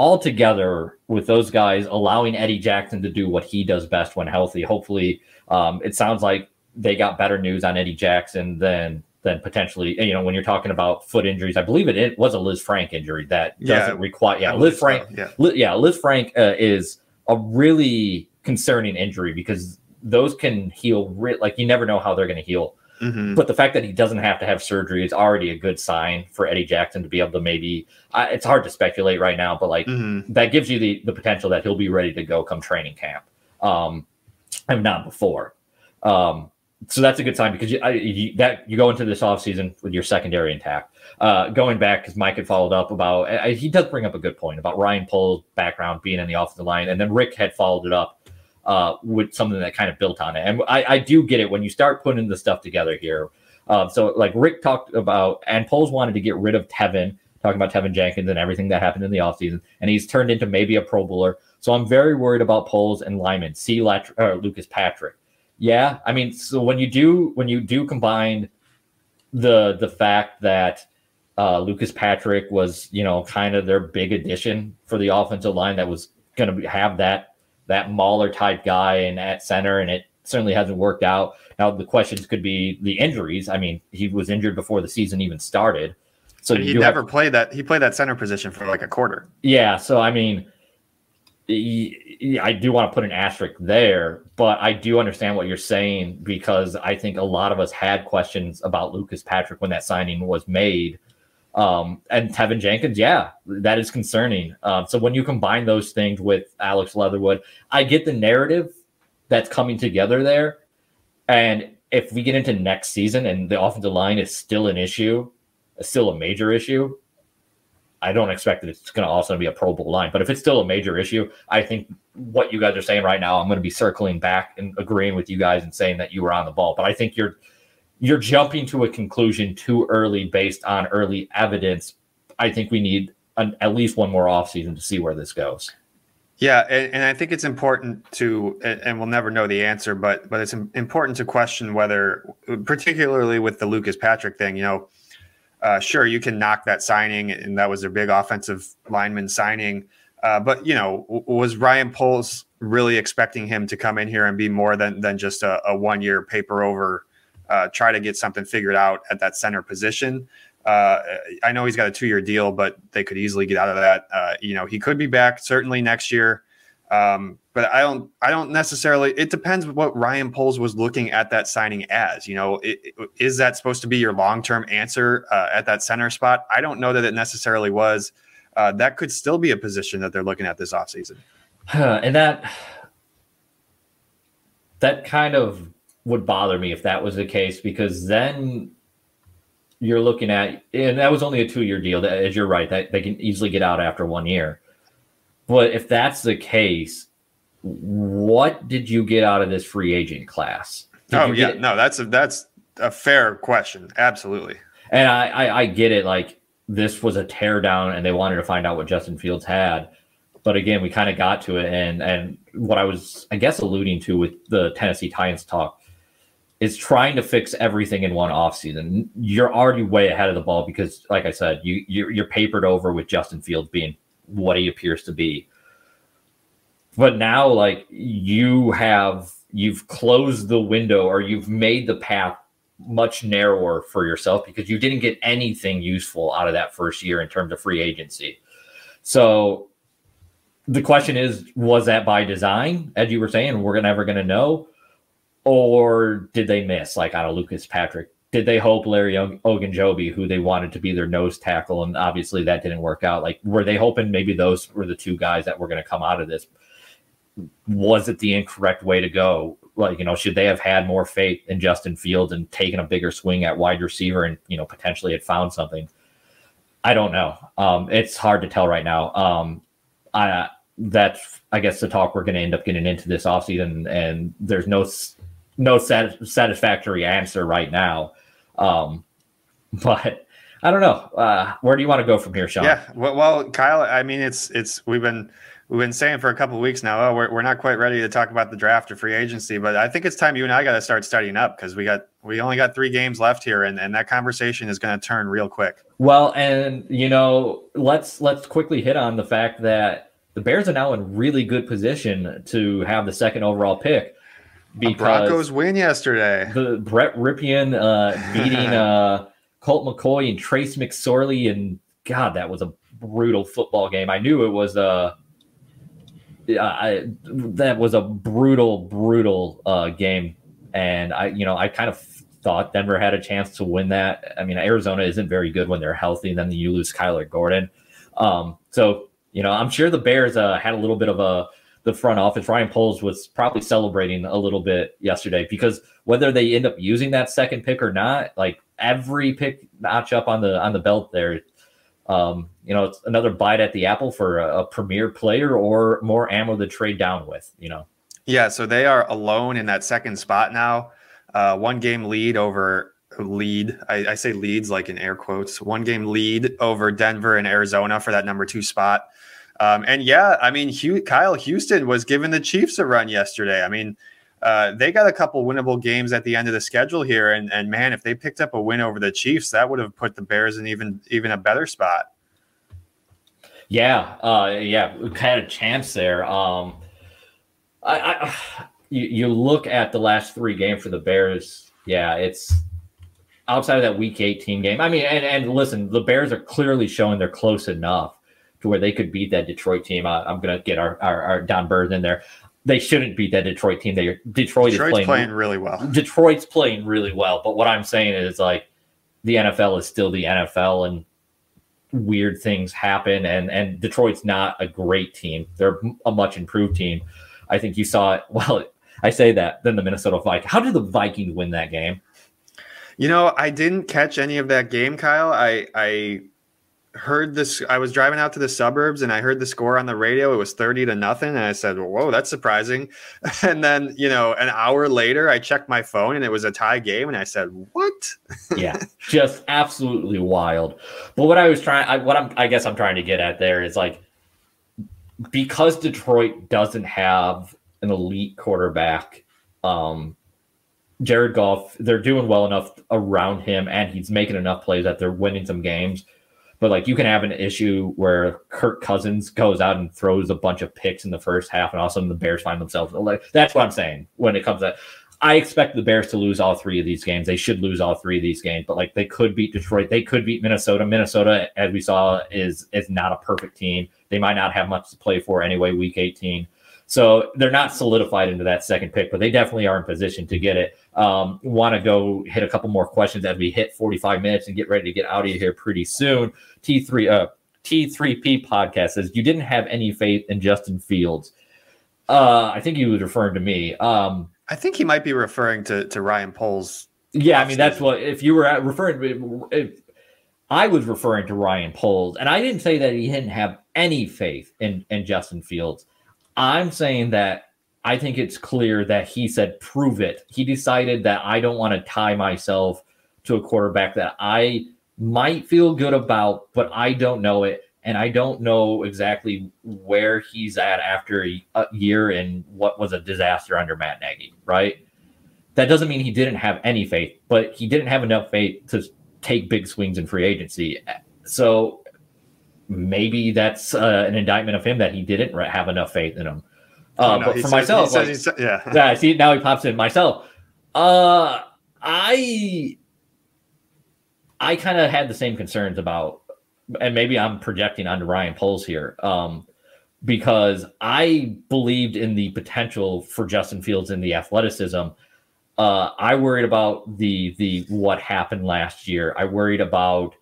All together with those guys, allowing Eddie Jackson to do what he does best when healthy. Hopefully, um, it sounds like they got better news on Eddie Jackson than than potentially. You know, when you're talking about foot injuries, I believe it, it was a Liz Frank injury that doesn't yeah, require. Yeah, Liz Frank. So, yeah. Liz, yeah, Liz Frank uh, is a really concerning injury because those can heal. Re- like you never know how they're going to heal. Mm-hmm. But the fact that he doesn't have to have surgery is already a good sign for Eddie Jackson to be able to maybe, I, it's hard to speculate right now, but like mm-hmm. that gives you the, the potential that he'll be ready to go come training camp. Um, if not before. Um, so that's a good sign because you, I, you, that you go into this offseason with your secondary intact. Uh, going back, because Mike had followed up about, I, he does bring up a good point about Ryan Pohl's background being in the offensive line. And then Rick had followed it up uh, with something that kind of built on it. And I, I do get it when you start putting the stuff together here. Um, so like Rick talked about, and Pohl's wanted to get rid of Tevin, talking about Tevin Jenkins and everything that happened in the offseason. And he's turned into maybe a Pro Bowler. So I'm very worried about Pohl's and linemen, C. Lat- or Lucas Patrick. Yeah, I mean, so when you do when you do combine the the fact that uh, Lucas Patrick was, you know, kind of their big addition for the offensive line that was going to have that that Mauler type guy and at center, and it certainly hasn't worked out. Now the questions could be the injuries. I mean, he was injured before the season even started, so he never have, played that. He played that center position for like a quarter. Yeah, so I mean. I do want to put an asterisk there, but I do understand what you're saying because I think a lot of us had questions about Lucas Patrick when that signing was made. Um, and Tevin Jenkins, yeah, that is concerning. Uh, so when you combine those things with Alex Leatherwood, I get the narrative that's coming together there. And if we get into next season and the offensive line is still an issue, still a major issue, I don't expect that it's going to also be a Pro Bowl line, but if it's still a major issue, I think what you guys are saying right now, I'm going to be circling back and agreeing with you guys and saying that you were on the ball. But I think you're you're jumping to a conclusion too early based on early evidence. I think we need an, at least one more offseason to see where this goes. Yeah, and, and I think it's important to, and we'll never know the answer, but but it's important to question whether, particularly with the Lucas Patrick thing, you know, Uh, sure, you can knock that signing, and that was their big offensive lineman signing. Uh, but, you know, w- was Ryan Poles really expecting him to come in here and be more than than just a, a one-year paper over, uh, try to get something figured out at that center position? Uh, I know he's got a two-year deal, but they could easily get out of that. Uh, you know, he could be back certainly next year. Um, but I don't, I don't necessarily, it depends what Ryan Poles was looking at that signing as, you know, it, it, is that supposed to be your long-term answer, uh, at that center spot? I don't know that it necessarily was, uh, that could still be a position that they're looking at this offseason. Huh, and that, that kind of would bother me if that was the case, because then you're looking at, and that was only a two-year deal, as you're right, that they can easily get out after one year. But if that's the case, what did you get out of this free agent class? Did oh, yeah. It? No, that's a, that's a fair question. Absolutely. And I, I, I get it. Like, this was a teardown, and they wanted to find out what Justin Fields had. But, again, we kind of got to it. And, and what I was, I guess, alluding to with the Tennessee Titans talk is trying to fix everything in one offseason. You're already way ahead of the ball because, like I said, you you're, you're papered over with Justin Fields being – what he appears to be. But now, like, you have, you've closed the window, or you've made the path much narrower for yourself because you didn't get anything useful out of that first year in terms of free agency. So the question is, was that by design, as you were saying, we're never going to know? Or did they miss, like, out of Lucas Patrick? Did they hope Larry Ogunjobi, who they wanted to be their nose tackle, and obviously that didn't work out? Like, were they hoping maybe those were the two guys that were going to come out of this? Was it the incorrect way to go? Like, you know, should they have had more faith in Justin Fields and taken a bigger swing at wide receiver and, you know, potentially had found something? I don't know. Um, it's hard to tell right now. Um, I, that's, I guess, the talk we're going to end up getting into this offseason, and there's no no sat- satisfactory answer right now. Um, but I don't know. Uh, where do you want to go from here, Sean? Yeah. Well, well, Kyle, I mean, it's, it's, we've been, we've been saying for a couple of weeks now, oh, we're, we're not quite ready to talk about the draft or free agency, but I think it's time you and I got to start studying up because we got, we only got three games left here, and, and that conversation is going to turn real quick. Well, and you know, let's, let's quickly hit on the fact that the Bears are now in really good position to have the second overall pick. Because the Broncos win yesterday. The Brett Ripien uh, beating uh, Colt McCoy and Trace McSorley, and God, that was a brutal football game. I knew it was a uh, that was a brutal, brutal uh, game, and I, you know, I kind of thought Denver had a chance to win that. I mean, Arizona isn't very good when they're healthy, and then you lose Kyler Gordon. Um, so, you know, I'm sure the Bears uh, had a little bit of a the front office. Ryan Poles was probably celebrating a little bit yesterday, because whether they end up using that second pick or not, like every pick notch up on the on the belt there, um, you know, it's another bite at the apple for a, a premier player or more ammo to trade down with, you know. Yeah, so they are alone in that second spot now. Uh, one game lead over lead. I, I say leads like in air quotes. One game lead over Denver and Arizona for that number two spot. Um, and yeah, I mean, Hugh, Kyle Houston was giving the Chiefs a run yesterday. I mean, uh, they got a couple winnable games at the end of the schedule here. And, and man, if they picked up a win over the Chiefs, that would have put the Bears in even even a better spot. Yeah, uh, yeah, we had a chance there. Um, I, I you, you look at the last three games for the Bears. Yeah, it's outside of that week eighteen game. I mean, and, and listen, the Bears are clearly showing they're close enough to where they could beat that Detroit team. I, I'm going to get our, our, our Don Bird in there. They shouldn't beat that Detroit team. They Detroit Detroit's is playing, playing really well. Detroit's playing really well. But what I'm saying is, like, the N F L is still the N F L, and weird things happen. And, and Detroit's not a great team. They're a much improved team. I think you saw it. Well, I say that. Then the Minnesota Vikings. How did the Vikings win that game? You know, I didn't catch any of that game, Kyle. I I heard this. I was driving out to the suburbs and I heard the score on the radio. It was thirty to nothing. And I said, whoa, that's surprising. And then, you know, an hour later, I checked my phone and it was a tie game. And I said, what? Yeah, just absolutely wild. But what I was trying, I, what I'm, I guess I'm trying to get at there is, like, because Detroit doesn't have an elite quarterback, um, Jared Goff, they're doing well enough around him and he's making enough plays that they're winning some games. But, like, you can have an issue where Kirk Cousins goes out and throws a bunch of picks in the first half, and all of a sudden the Bears find themselves. Like, that's what I'm saying when it comes to – I expect the Bears to lose all three of these games. They should lose all three of these games. But, like, they could beat Detroit. They could beat Minnesota. Minnesota, as we saw, is is not a perfect team. They might not have much to play for anyway, week eighteen. So they're not solidified into that second pick, but they definitely are in position to get it. Um, want to go hit a couple more questions as we hit forty-five minutes and get ready to get out of here pretty soon. T three, uh, T three P podcast says, you didn't have any faith in Justin Fields. Uh, I think he was referring to me. Um, I think he might be referring to, to Ryan Poles. Yeah, I mean, that's what – if you were referring to – if I was referring to Ryan Poles, and I didn't say that he didn't have any faith in, in Justin Fields. I'm saying that I think it's clear that he said, prove it. He decided that I don't want to tie myself to a quarterback that I might feel good about, but I don't know it. And I don't know exactly where he's at after a, a year in what was a disaster under Matt Nagy, right? That doesn't mean he didn't have any faith, but he didn't have enough faith to take big swings in free agency. So maybe that's uh, an indictment of him that he didn't have enough faith in him. Uh, oh, no, but for myself, like, says, yeah. yeah, see, now he pops in myself. Uh, I, I kind of had the same concerns about, and maybe I'm projecting onto Ryan Poles here, um, because I believed in the potential for Justin Fields and the athleticism. Uh, I worried about the the what happened last year. I worried about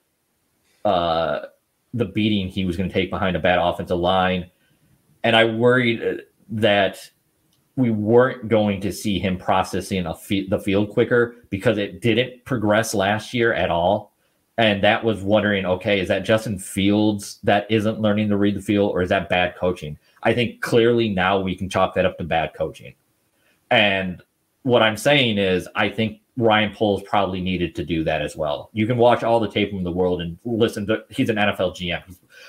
uh, the beating he was going to take behind a bad offensive line, and I worried that we weren't going to see him processing a f- the field quicker because it didn't progress last year at all. And that was wondering, okay, is that Justin Fields that isn't learning to read the field, or is that bad coaching? I think clearly now we can chalk that up to bad coaching. And what I'm saying is, I think Ryan Poles probably needed to do that as well. You can watch all the tape in the world and listen to, he's an N F L G M.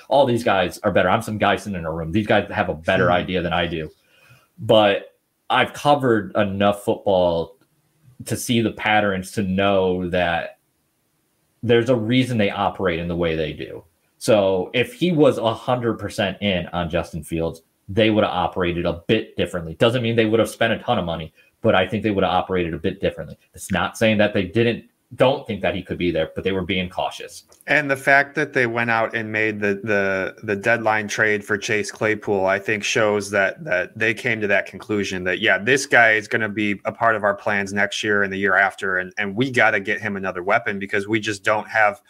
All these guys are better. I'm some guy sitting in a room. These guys have a better idea than I do. But I've covered enough football to see the patterns to know that there's a reason they operate in the way they do. So if he was one hundred percent in on Justin Fields, they would have operated a bit differently. Doesn't mean they would have spent a ton of money, but I think they would have operated a bit differently. It's not saying that they didn't don't think that he could be there, but they were being cautious. And the fact that they went out and made the the the deadline trade for Chase Claypool, I think shows that that they came to that conclusion that, yeah, this guy is going to be a part of our plans next year and the year after, and, and we got to get him another weapon because we just don't have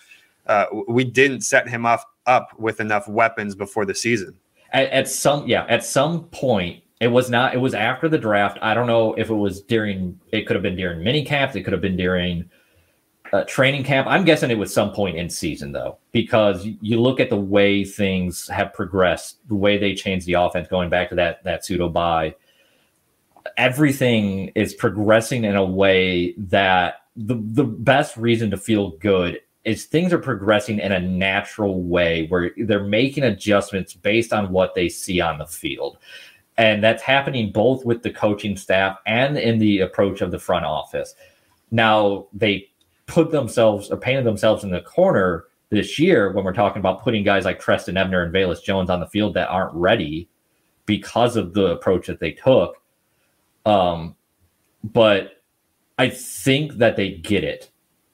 uh, – we didn't set him up, up with enough weapons before the season. At, at some – yeah, at some point – It was not, it was after the draft. I don't know if it was during, it could have been during mini camps. It could have been during uh, training camp. I'm guessing it was some point in season though, because you look at the way things have progressed, the way they changed the offense, going back to that, that pseudo bye, everything is progressing in a way that the, the best reason to feel good is things are progressing in a natural way where they're making adjustments based on what they see on the field. And that's happening both with the coaching staff and in the approach of the front office. Now, they put themselves or painted themselves in the corner this year when we're talking about putting guys like Trestan Ebner and Velus Jones on the field that aren't ready because of the approach that they took. Um, but I think that they get it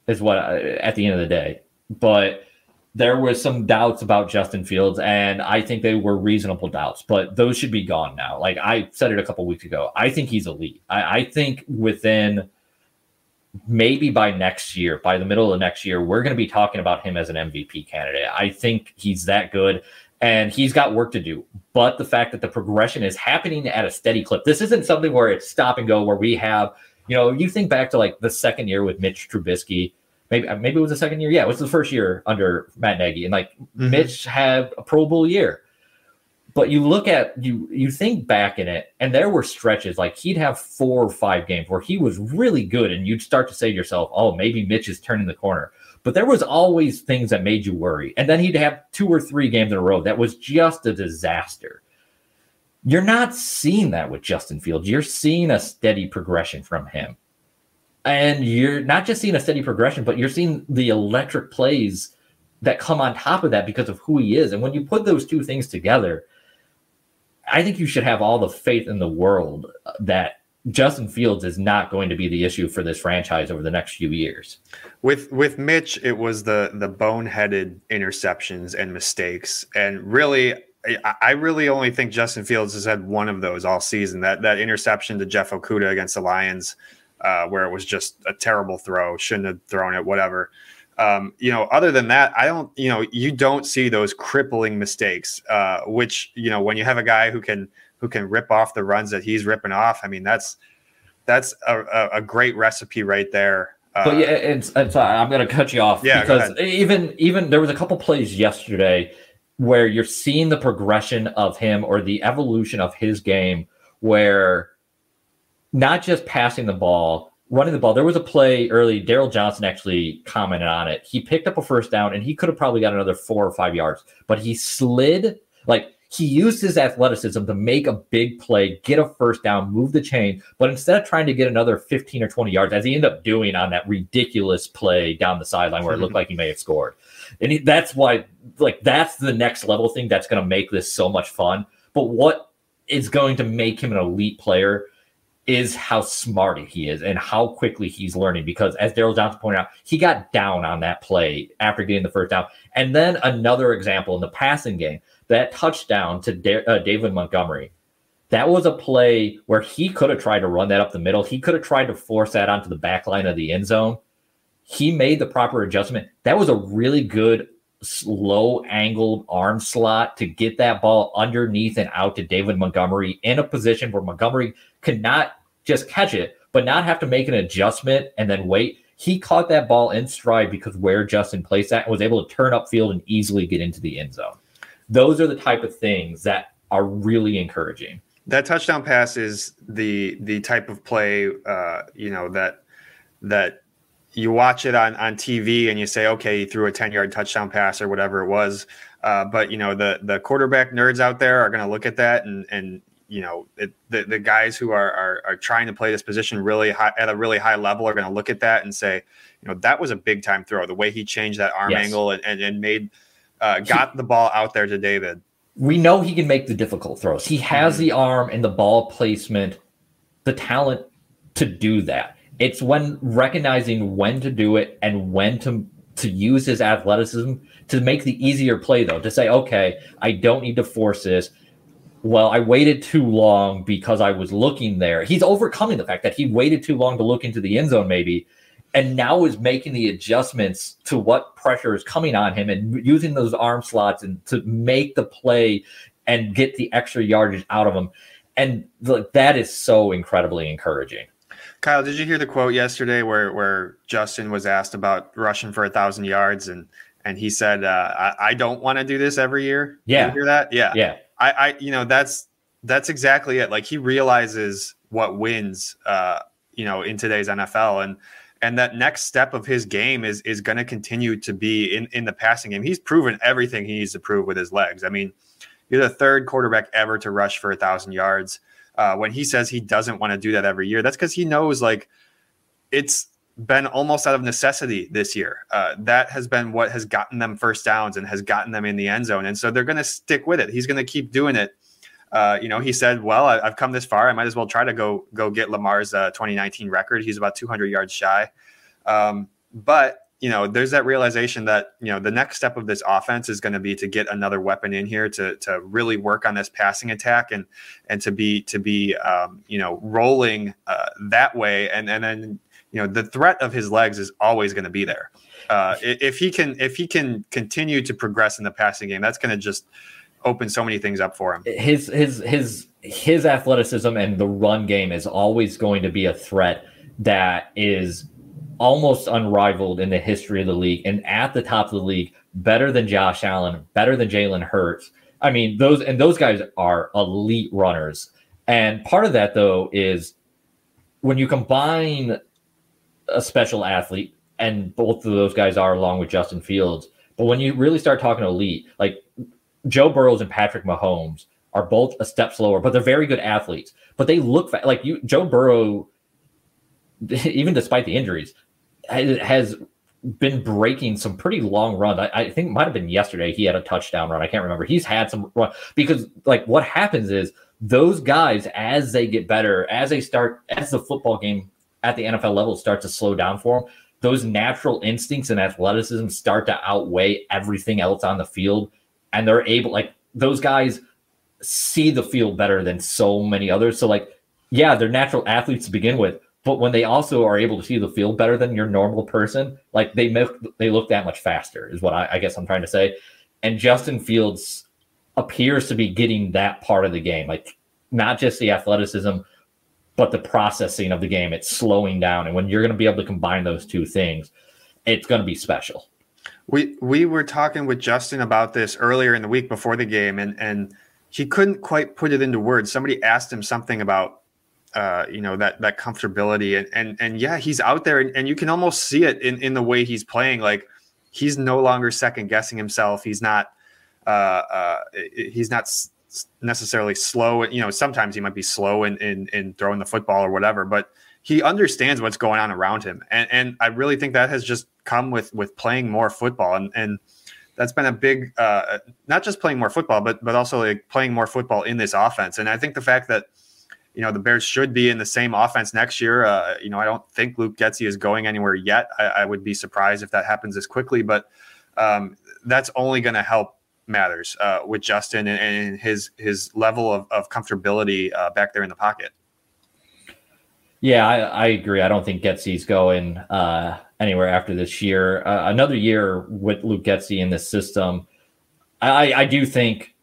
is what I, at the end of the day. But there were some doubts about Justin Fields, and I think they were reasonable doubts, but those should be gone now. Like I said it a couple weeks ago, I think he's elite. I, I think within maybe by next year, by the middle of next year, we're going to be talking about him as an M V P candidate. I think he's that good, and he's got work to do. But the fact that the progression is happening at a steady clip, this isn't something where it's stop and go, where we have, you know, you think back to like the second year with Mitch Trubisky. Maybe, maybe it was the second year. Yeah, it was the first year under Matt Nagy. And, like, mm-hmm. Mitch had a Pro Bowl year. But you look at – you you think back in it, and there were stretches. Like, he'd have four or five games where he was really good, and you'd start to say to yourself, oh, maybe Mitch is turning the corner. But there was always things that made you worry. And then he'd have two or three games in a row that was just a disaster. You're not seeing that with Justin Fields. You're seeing a steady progression from him. And you're not just seeing a steady progression, but you're seeing the electric plays that come on top of that because of who he is. And when you put those two things together, I think you should have all the faith in the world that Justin Fields is not going to be the issue for this franchise over the next few years. With with Mitch, it was the the boneheaded interceptions and mistakes. And really, I really only think Justin Fields has had one of those all season. That that interception to Jeff Okuda against the Lions, Uh, where it was just a terrible throw, shouldn't have thrown it, whatever. Um, you know, other than that, I don't, you know, you don't see those crippling mistakes, uh, which, you know, when you have a guy who can, who can rip off the runs that he's ripping off, I mean, that's, that's a, a great recipe right there. Uh, but yeah, it's, it's, I'm going to cut you off yeah, because even, even there was a couple plays yesterday where you're seeing the progression of him or the evolution of his game where, not just passing the ball, running the ball. There was a play early. Darrell Johnson actually commented on it. He picked up a first down, and he could have probably got another four or five yards. But he slid. Like, he used his athleticism to make a big play, get a first down, move the chain. But instead of trying to get another fifteen or twenty yards, as he ended up doing on that ridiculous play down the sideline where it looked like he may have scored. And he, that's why, like, that's the next level thing that's going to make this so much fun. But what is going to make him an elite player is how smart he is and how quickly he's learning. Because as Darrell Johnson pointed out, he got down on that play after getting the first down. And then another example in the passing game, that touchdown to De- uh, David Montgomery, that was a play where he could have tried to run that up the middle. He could have tried to force that onto the back line of the end zone. He made the proper adjustment. That was a really good slow angled arm slot to get that ball underneath and out to David Montgomery in a position where Montgomery could not just catch it, but not have to make an adjustment and then wait. He caught that ball in stride because where Justin placed that and was able to turn upfield and easily get into the end zone. Those are the type of things that are really encouraging. That touchdown pass is the the type of play, uh, you know, that that you watch it on, on T V and you say, okay, he threw a ten-yard touchdown pass or whatever it was. Uh, but, you know, the the quarterback nerds out there are going to look at that and, and you know, it, the, the guys who are, are are trying to play this position really high, at a really high level are going to look at that and say, you know, that was a big-time throw, the way he changed that arm yes. angle and, and, and made uh, got he, the ball out there to David. We know he can make the difficult throws. He has mm-hmm. the arm and the ball placement, the talent to do that. It's when recognizing when to do it and when to to use his athleticism to make the easier play, though, to say, okay, I don't need to force this. Well, I waited too long because I was looking there. He's overcoming the fact that he waited too long to look into the end zone maybe, and now is making the adjustments to what pressure is coming on him and using those arm slots and to make the play and get the extra yardage out of him. And the, that is so incredibly encouraging. Kyle, did you hear the quote yesterday where, where Justin was asked about rushing for a thousand yards and, and he said, uh, I, I don't want to do this every year. Yeah. Did you hear that? Yeah. Yeah. I, I, you know, that's, that's exactly it. Like, he realizes what wins, uh, you know, in today's N F L, and, and that next step of his game is, is going to continue to be in, in the passing game. He's proven everything he needs to prove with his legs. I mean, you're the third quarterback ever to rush for a thousand yards. Uh, when he says he doesn't want to do that every year, that's because he knows, like, it's been almost out of necessity this year. Uh, that has been what has gotten them first downs and has gotten them in the end zone. And so they're going to stick with it. He's going to keep doing it. Uh, you know, he said, well, I, I've come this far. I might as well try to go, go get Lamar's uh, twenty nineteen record. He's about two hundred yards shy. Um, but, you know, there's that realization that, you know, the next step of this offense is going to be to get another weapon in here to to really work on this passing attack and and to be to be, um, you know, rolling uh, that way. And and then, you know, the threat of his legs is always going to be there. Uh, if he can if he can continue to progress in the passing game, that's going to just open so many things up for him. His his his his athleticism and the run game is always going to be a threat that is almost unrivaled in the history of the league and at the top of the league, better than Josh Allen, better than Jalen Hurts. I mean, those and those guys are elite runners. And part of that, though, is when you combine a special athlete, and both of those guys are, along with Justin Fields. But when you really start talking elite, like Joe Burrows and Patrick Mahomes are both a step slower, but they're very good athletes. But they look fa- like you, Joe Burrow, even despite the injuries, has been breaking some pretty long runs. I, I think it might have been yesterday he had a touchdown run. I can't remember. He's had some run because, like, what happens is those guys, as they get better, as they start, as the football game at the N F L level starts to slow down for them, those natural instincts and athleticism start to outweigh everything else on the field. And they're able, like, those guys see the field better than so many others. So, like, yeah, they're natural athletes to begin with. But when they also are able to see the field better than your normal person, like, they make, they look that much faster is what I, I guess I'm trying to say. And Justin Fields appears to be getting that part of the game, like not just the athleticism, but the processing of the game. It's slowing down. And when you're going to be able to combine those two things, it's going to be special. We we were talking with Justin about this earlier in the week before the game, and, and he couldn't quite put it into words. Somebody asked him something about, Uh, you know, that that comfortability and and and yeah, he's out there, and, and you can almost see it in, in the way he's playing. Like, he's no longer second guessing himself. He's not uh, uh, he's not necessarily slow. You know, sometimes he might be slow in, in in throwing the football or whatever, but he understands what's going on around him. And and I really think that has just come with with playing more football, and and that's been a big uh, not just playing more football, but but also like playing more football in this offense. And I think the fact that, you know, the Bears should be in the same offense next year. Uh, you know, I don't think Luke Getsy is going anywhere yet. I, I would be surprised if that happens as quickly, but um, that's only going to help matters uh, with Justin and, and his his level of, of comfortability uh, back there in the pocket. Yeah, I, I agree. I don't think Getsy's going uh, anywhere after this year. Uh, another year with Luke Getsy in this system. I, I do think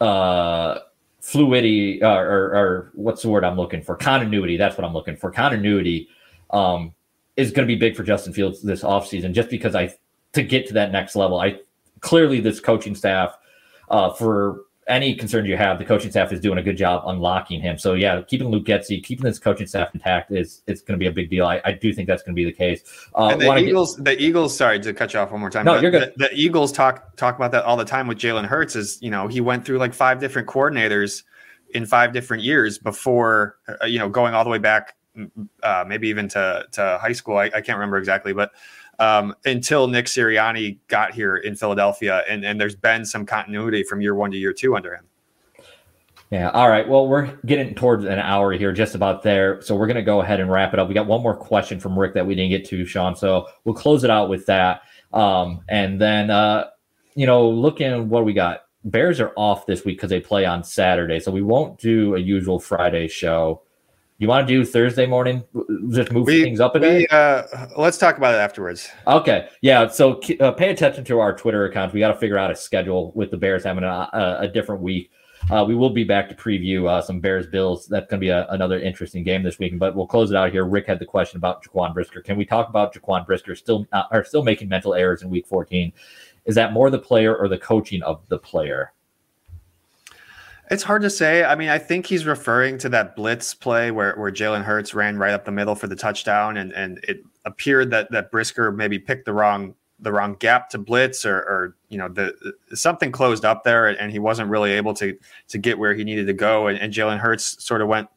uh, – fluidity uh, or, or what's the word I'm looking for? Continuity. That's what I'm looking for. Continuity um, is going to be big for Justin Fields this offseason, just because I, to get to that next level, I clearly this coaching staff uh, for any concerns you have, the coaching staff is doing a good job unlocking him. So yeah, keeping Luke Getsy, keeping this coaching staff intact is, it's going to be a big deal. I, I do think that's going to be the case. Uh, and the Eagles, get... the Eagles, sorry to cut you off one more time. No, you're good. The, the Eagles talk, talk about that all the time with Jalen Hurts is, you know, he went through like five different coordinators in five different years before, uh, you know, going all the way back, uh, maybe even to, to high school. I, I can't remember exactly, but Um, until Nick Sirianni got here in Philadelphia, and, and there's been some continuity from year one to year two under him. Yeah. All right. Well, we're getting towards an hour here, just about there. So we're going to go ahead and wrap it up. We got one more question from Rick that we didn't get to, Sean. So we'll close it out with that. Um, and then, uh, you know, looking what we got. Bears are off this week because they play on Saturday. So we won't do a usual Friday show. You want to do Thursday morning? Just move we, things up a day? We, uh, let's talk about it afterwards. Okay. Yeah. So uh, pay attention to our Twitter accounts. We got to figure out a schedule with the Bears having a, a, a different week. Uh, we will be back to preview uh, some Bears-Bills. That's going to be a, another interesting game this week, but we'll close it out here. Rick had the question about Jaquan Brisker. Can we talk about Jaquan Brisker still uh, are still making mental errors in week fourteen? Is that more the player or the coaching of the player? It's hard to say. I mean, I think he's referring to that blitz play where, where Jalen Hurts ran right up the middle for the touchdown, and, and it appeared that, that Brisker maybe picked the wrong the wrong gap to blitz, or, or, you know, the, something closed up there, and he wasn't really able to, to get where he needed to go. And, and Jalen Hurts sort of went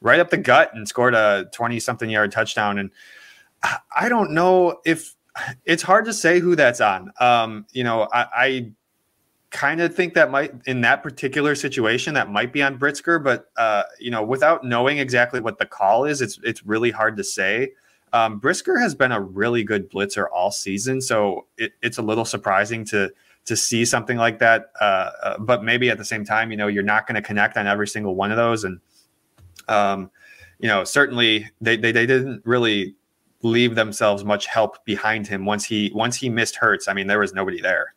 right up the gut and scored a twenty something yard touchdown. And I don't know if it's hard to say who that's on. Um, you know, I, I kind of think that might, in that particular situation, that might be on Brisker, but uh, you know, without knowing exactly what the call is, it's, it's really hard to say. Um, Brisker has been a really good blitzer all season, so it, it's a little surprising to to see something like that. Uh, uh, but maybe at the same time, you know, you're not going to connect on every single one of those, and um, you know, certainly they, they they didn't really leave themselves much help behind him once he once he missed Hurts. I mean, there was nobody there.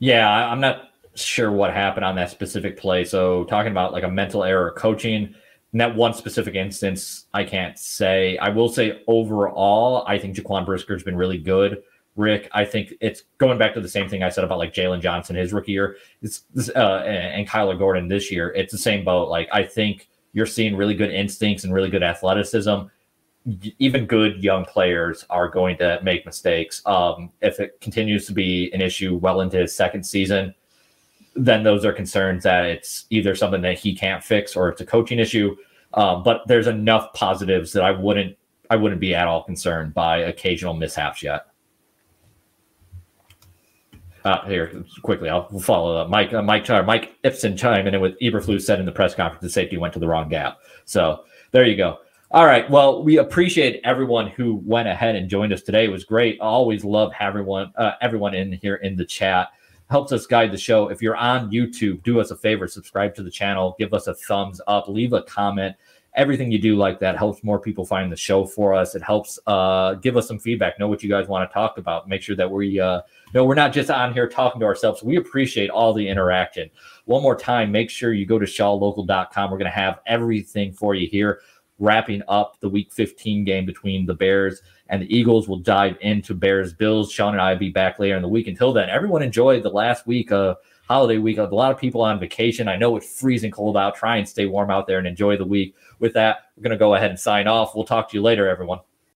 Yeah, I'm not sure what happened on that specific play. So talking about like a mental error coaching. In that one specific instance, I can't say. I will say overall, I think Jaquan Brisker has been really good. Rick, I think it's going back to the same thing I said about like Jaylon Johnson his rookie year, it's uh, and, and Kyler Gordon this year. It's the same boat. Like I think you're seeing really good instincts and really good athleticism. Even good young players are going to make mistakes. Um, if it continues to be an issue well into his second season, then those are concerns that it's either something that he can't fix or it's a coaching issue. Um, but there's enough positives that I wouldn't, I wouldn't be at all concerned by occasional mishaps yet. Uh, here quickly, I'll follow up. Mike, uh, Mike, uh, Mike Ipsen chiming in with Eberflus said in the press conference, the safety went to the wrong gap. So there you go. All right. Well, we appreciate everyone who went ahead and joined us today. It was great. I always love having everyone, uh, everyone in here in the chat. Helps us guide the show. If you're on YouTube, do us a favor, subscribe to the channel, give us a thumbs up, leave a comment. Everything you do like that helps more people find the show for us. It helps uh, give us some feedback, know what you guys want to talk about, make sure that we uh, know we're not just on here talking to ourselves. We appreciate all the interaction. One more time, make sure you go to shaw local dot com. We're going to have everything for you here. Wrapping up the week fifteen game between the Bears and the Eagles. We'll dive into Bears Bills. Sean and I will be back later in the week. Until then, everyone enjoy the last week, uh, holiday week. A lot of people on vacation. I know it's freezing cold out. Try and stay warm out there and enjoy the week. With that, we're going to go ahead and sign off. We'll talk to you later, everyone.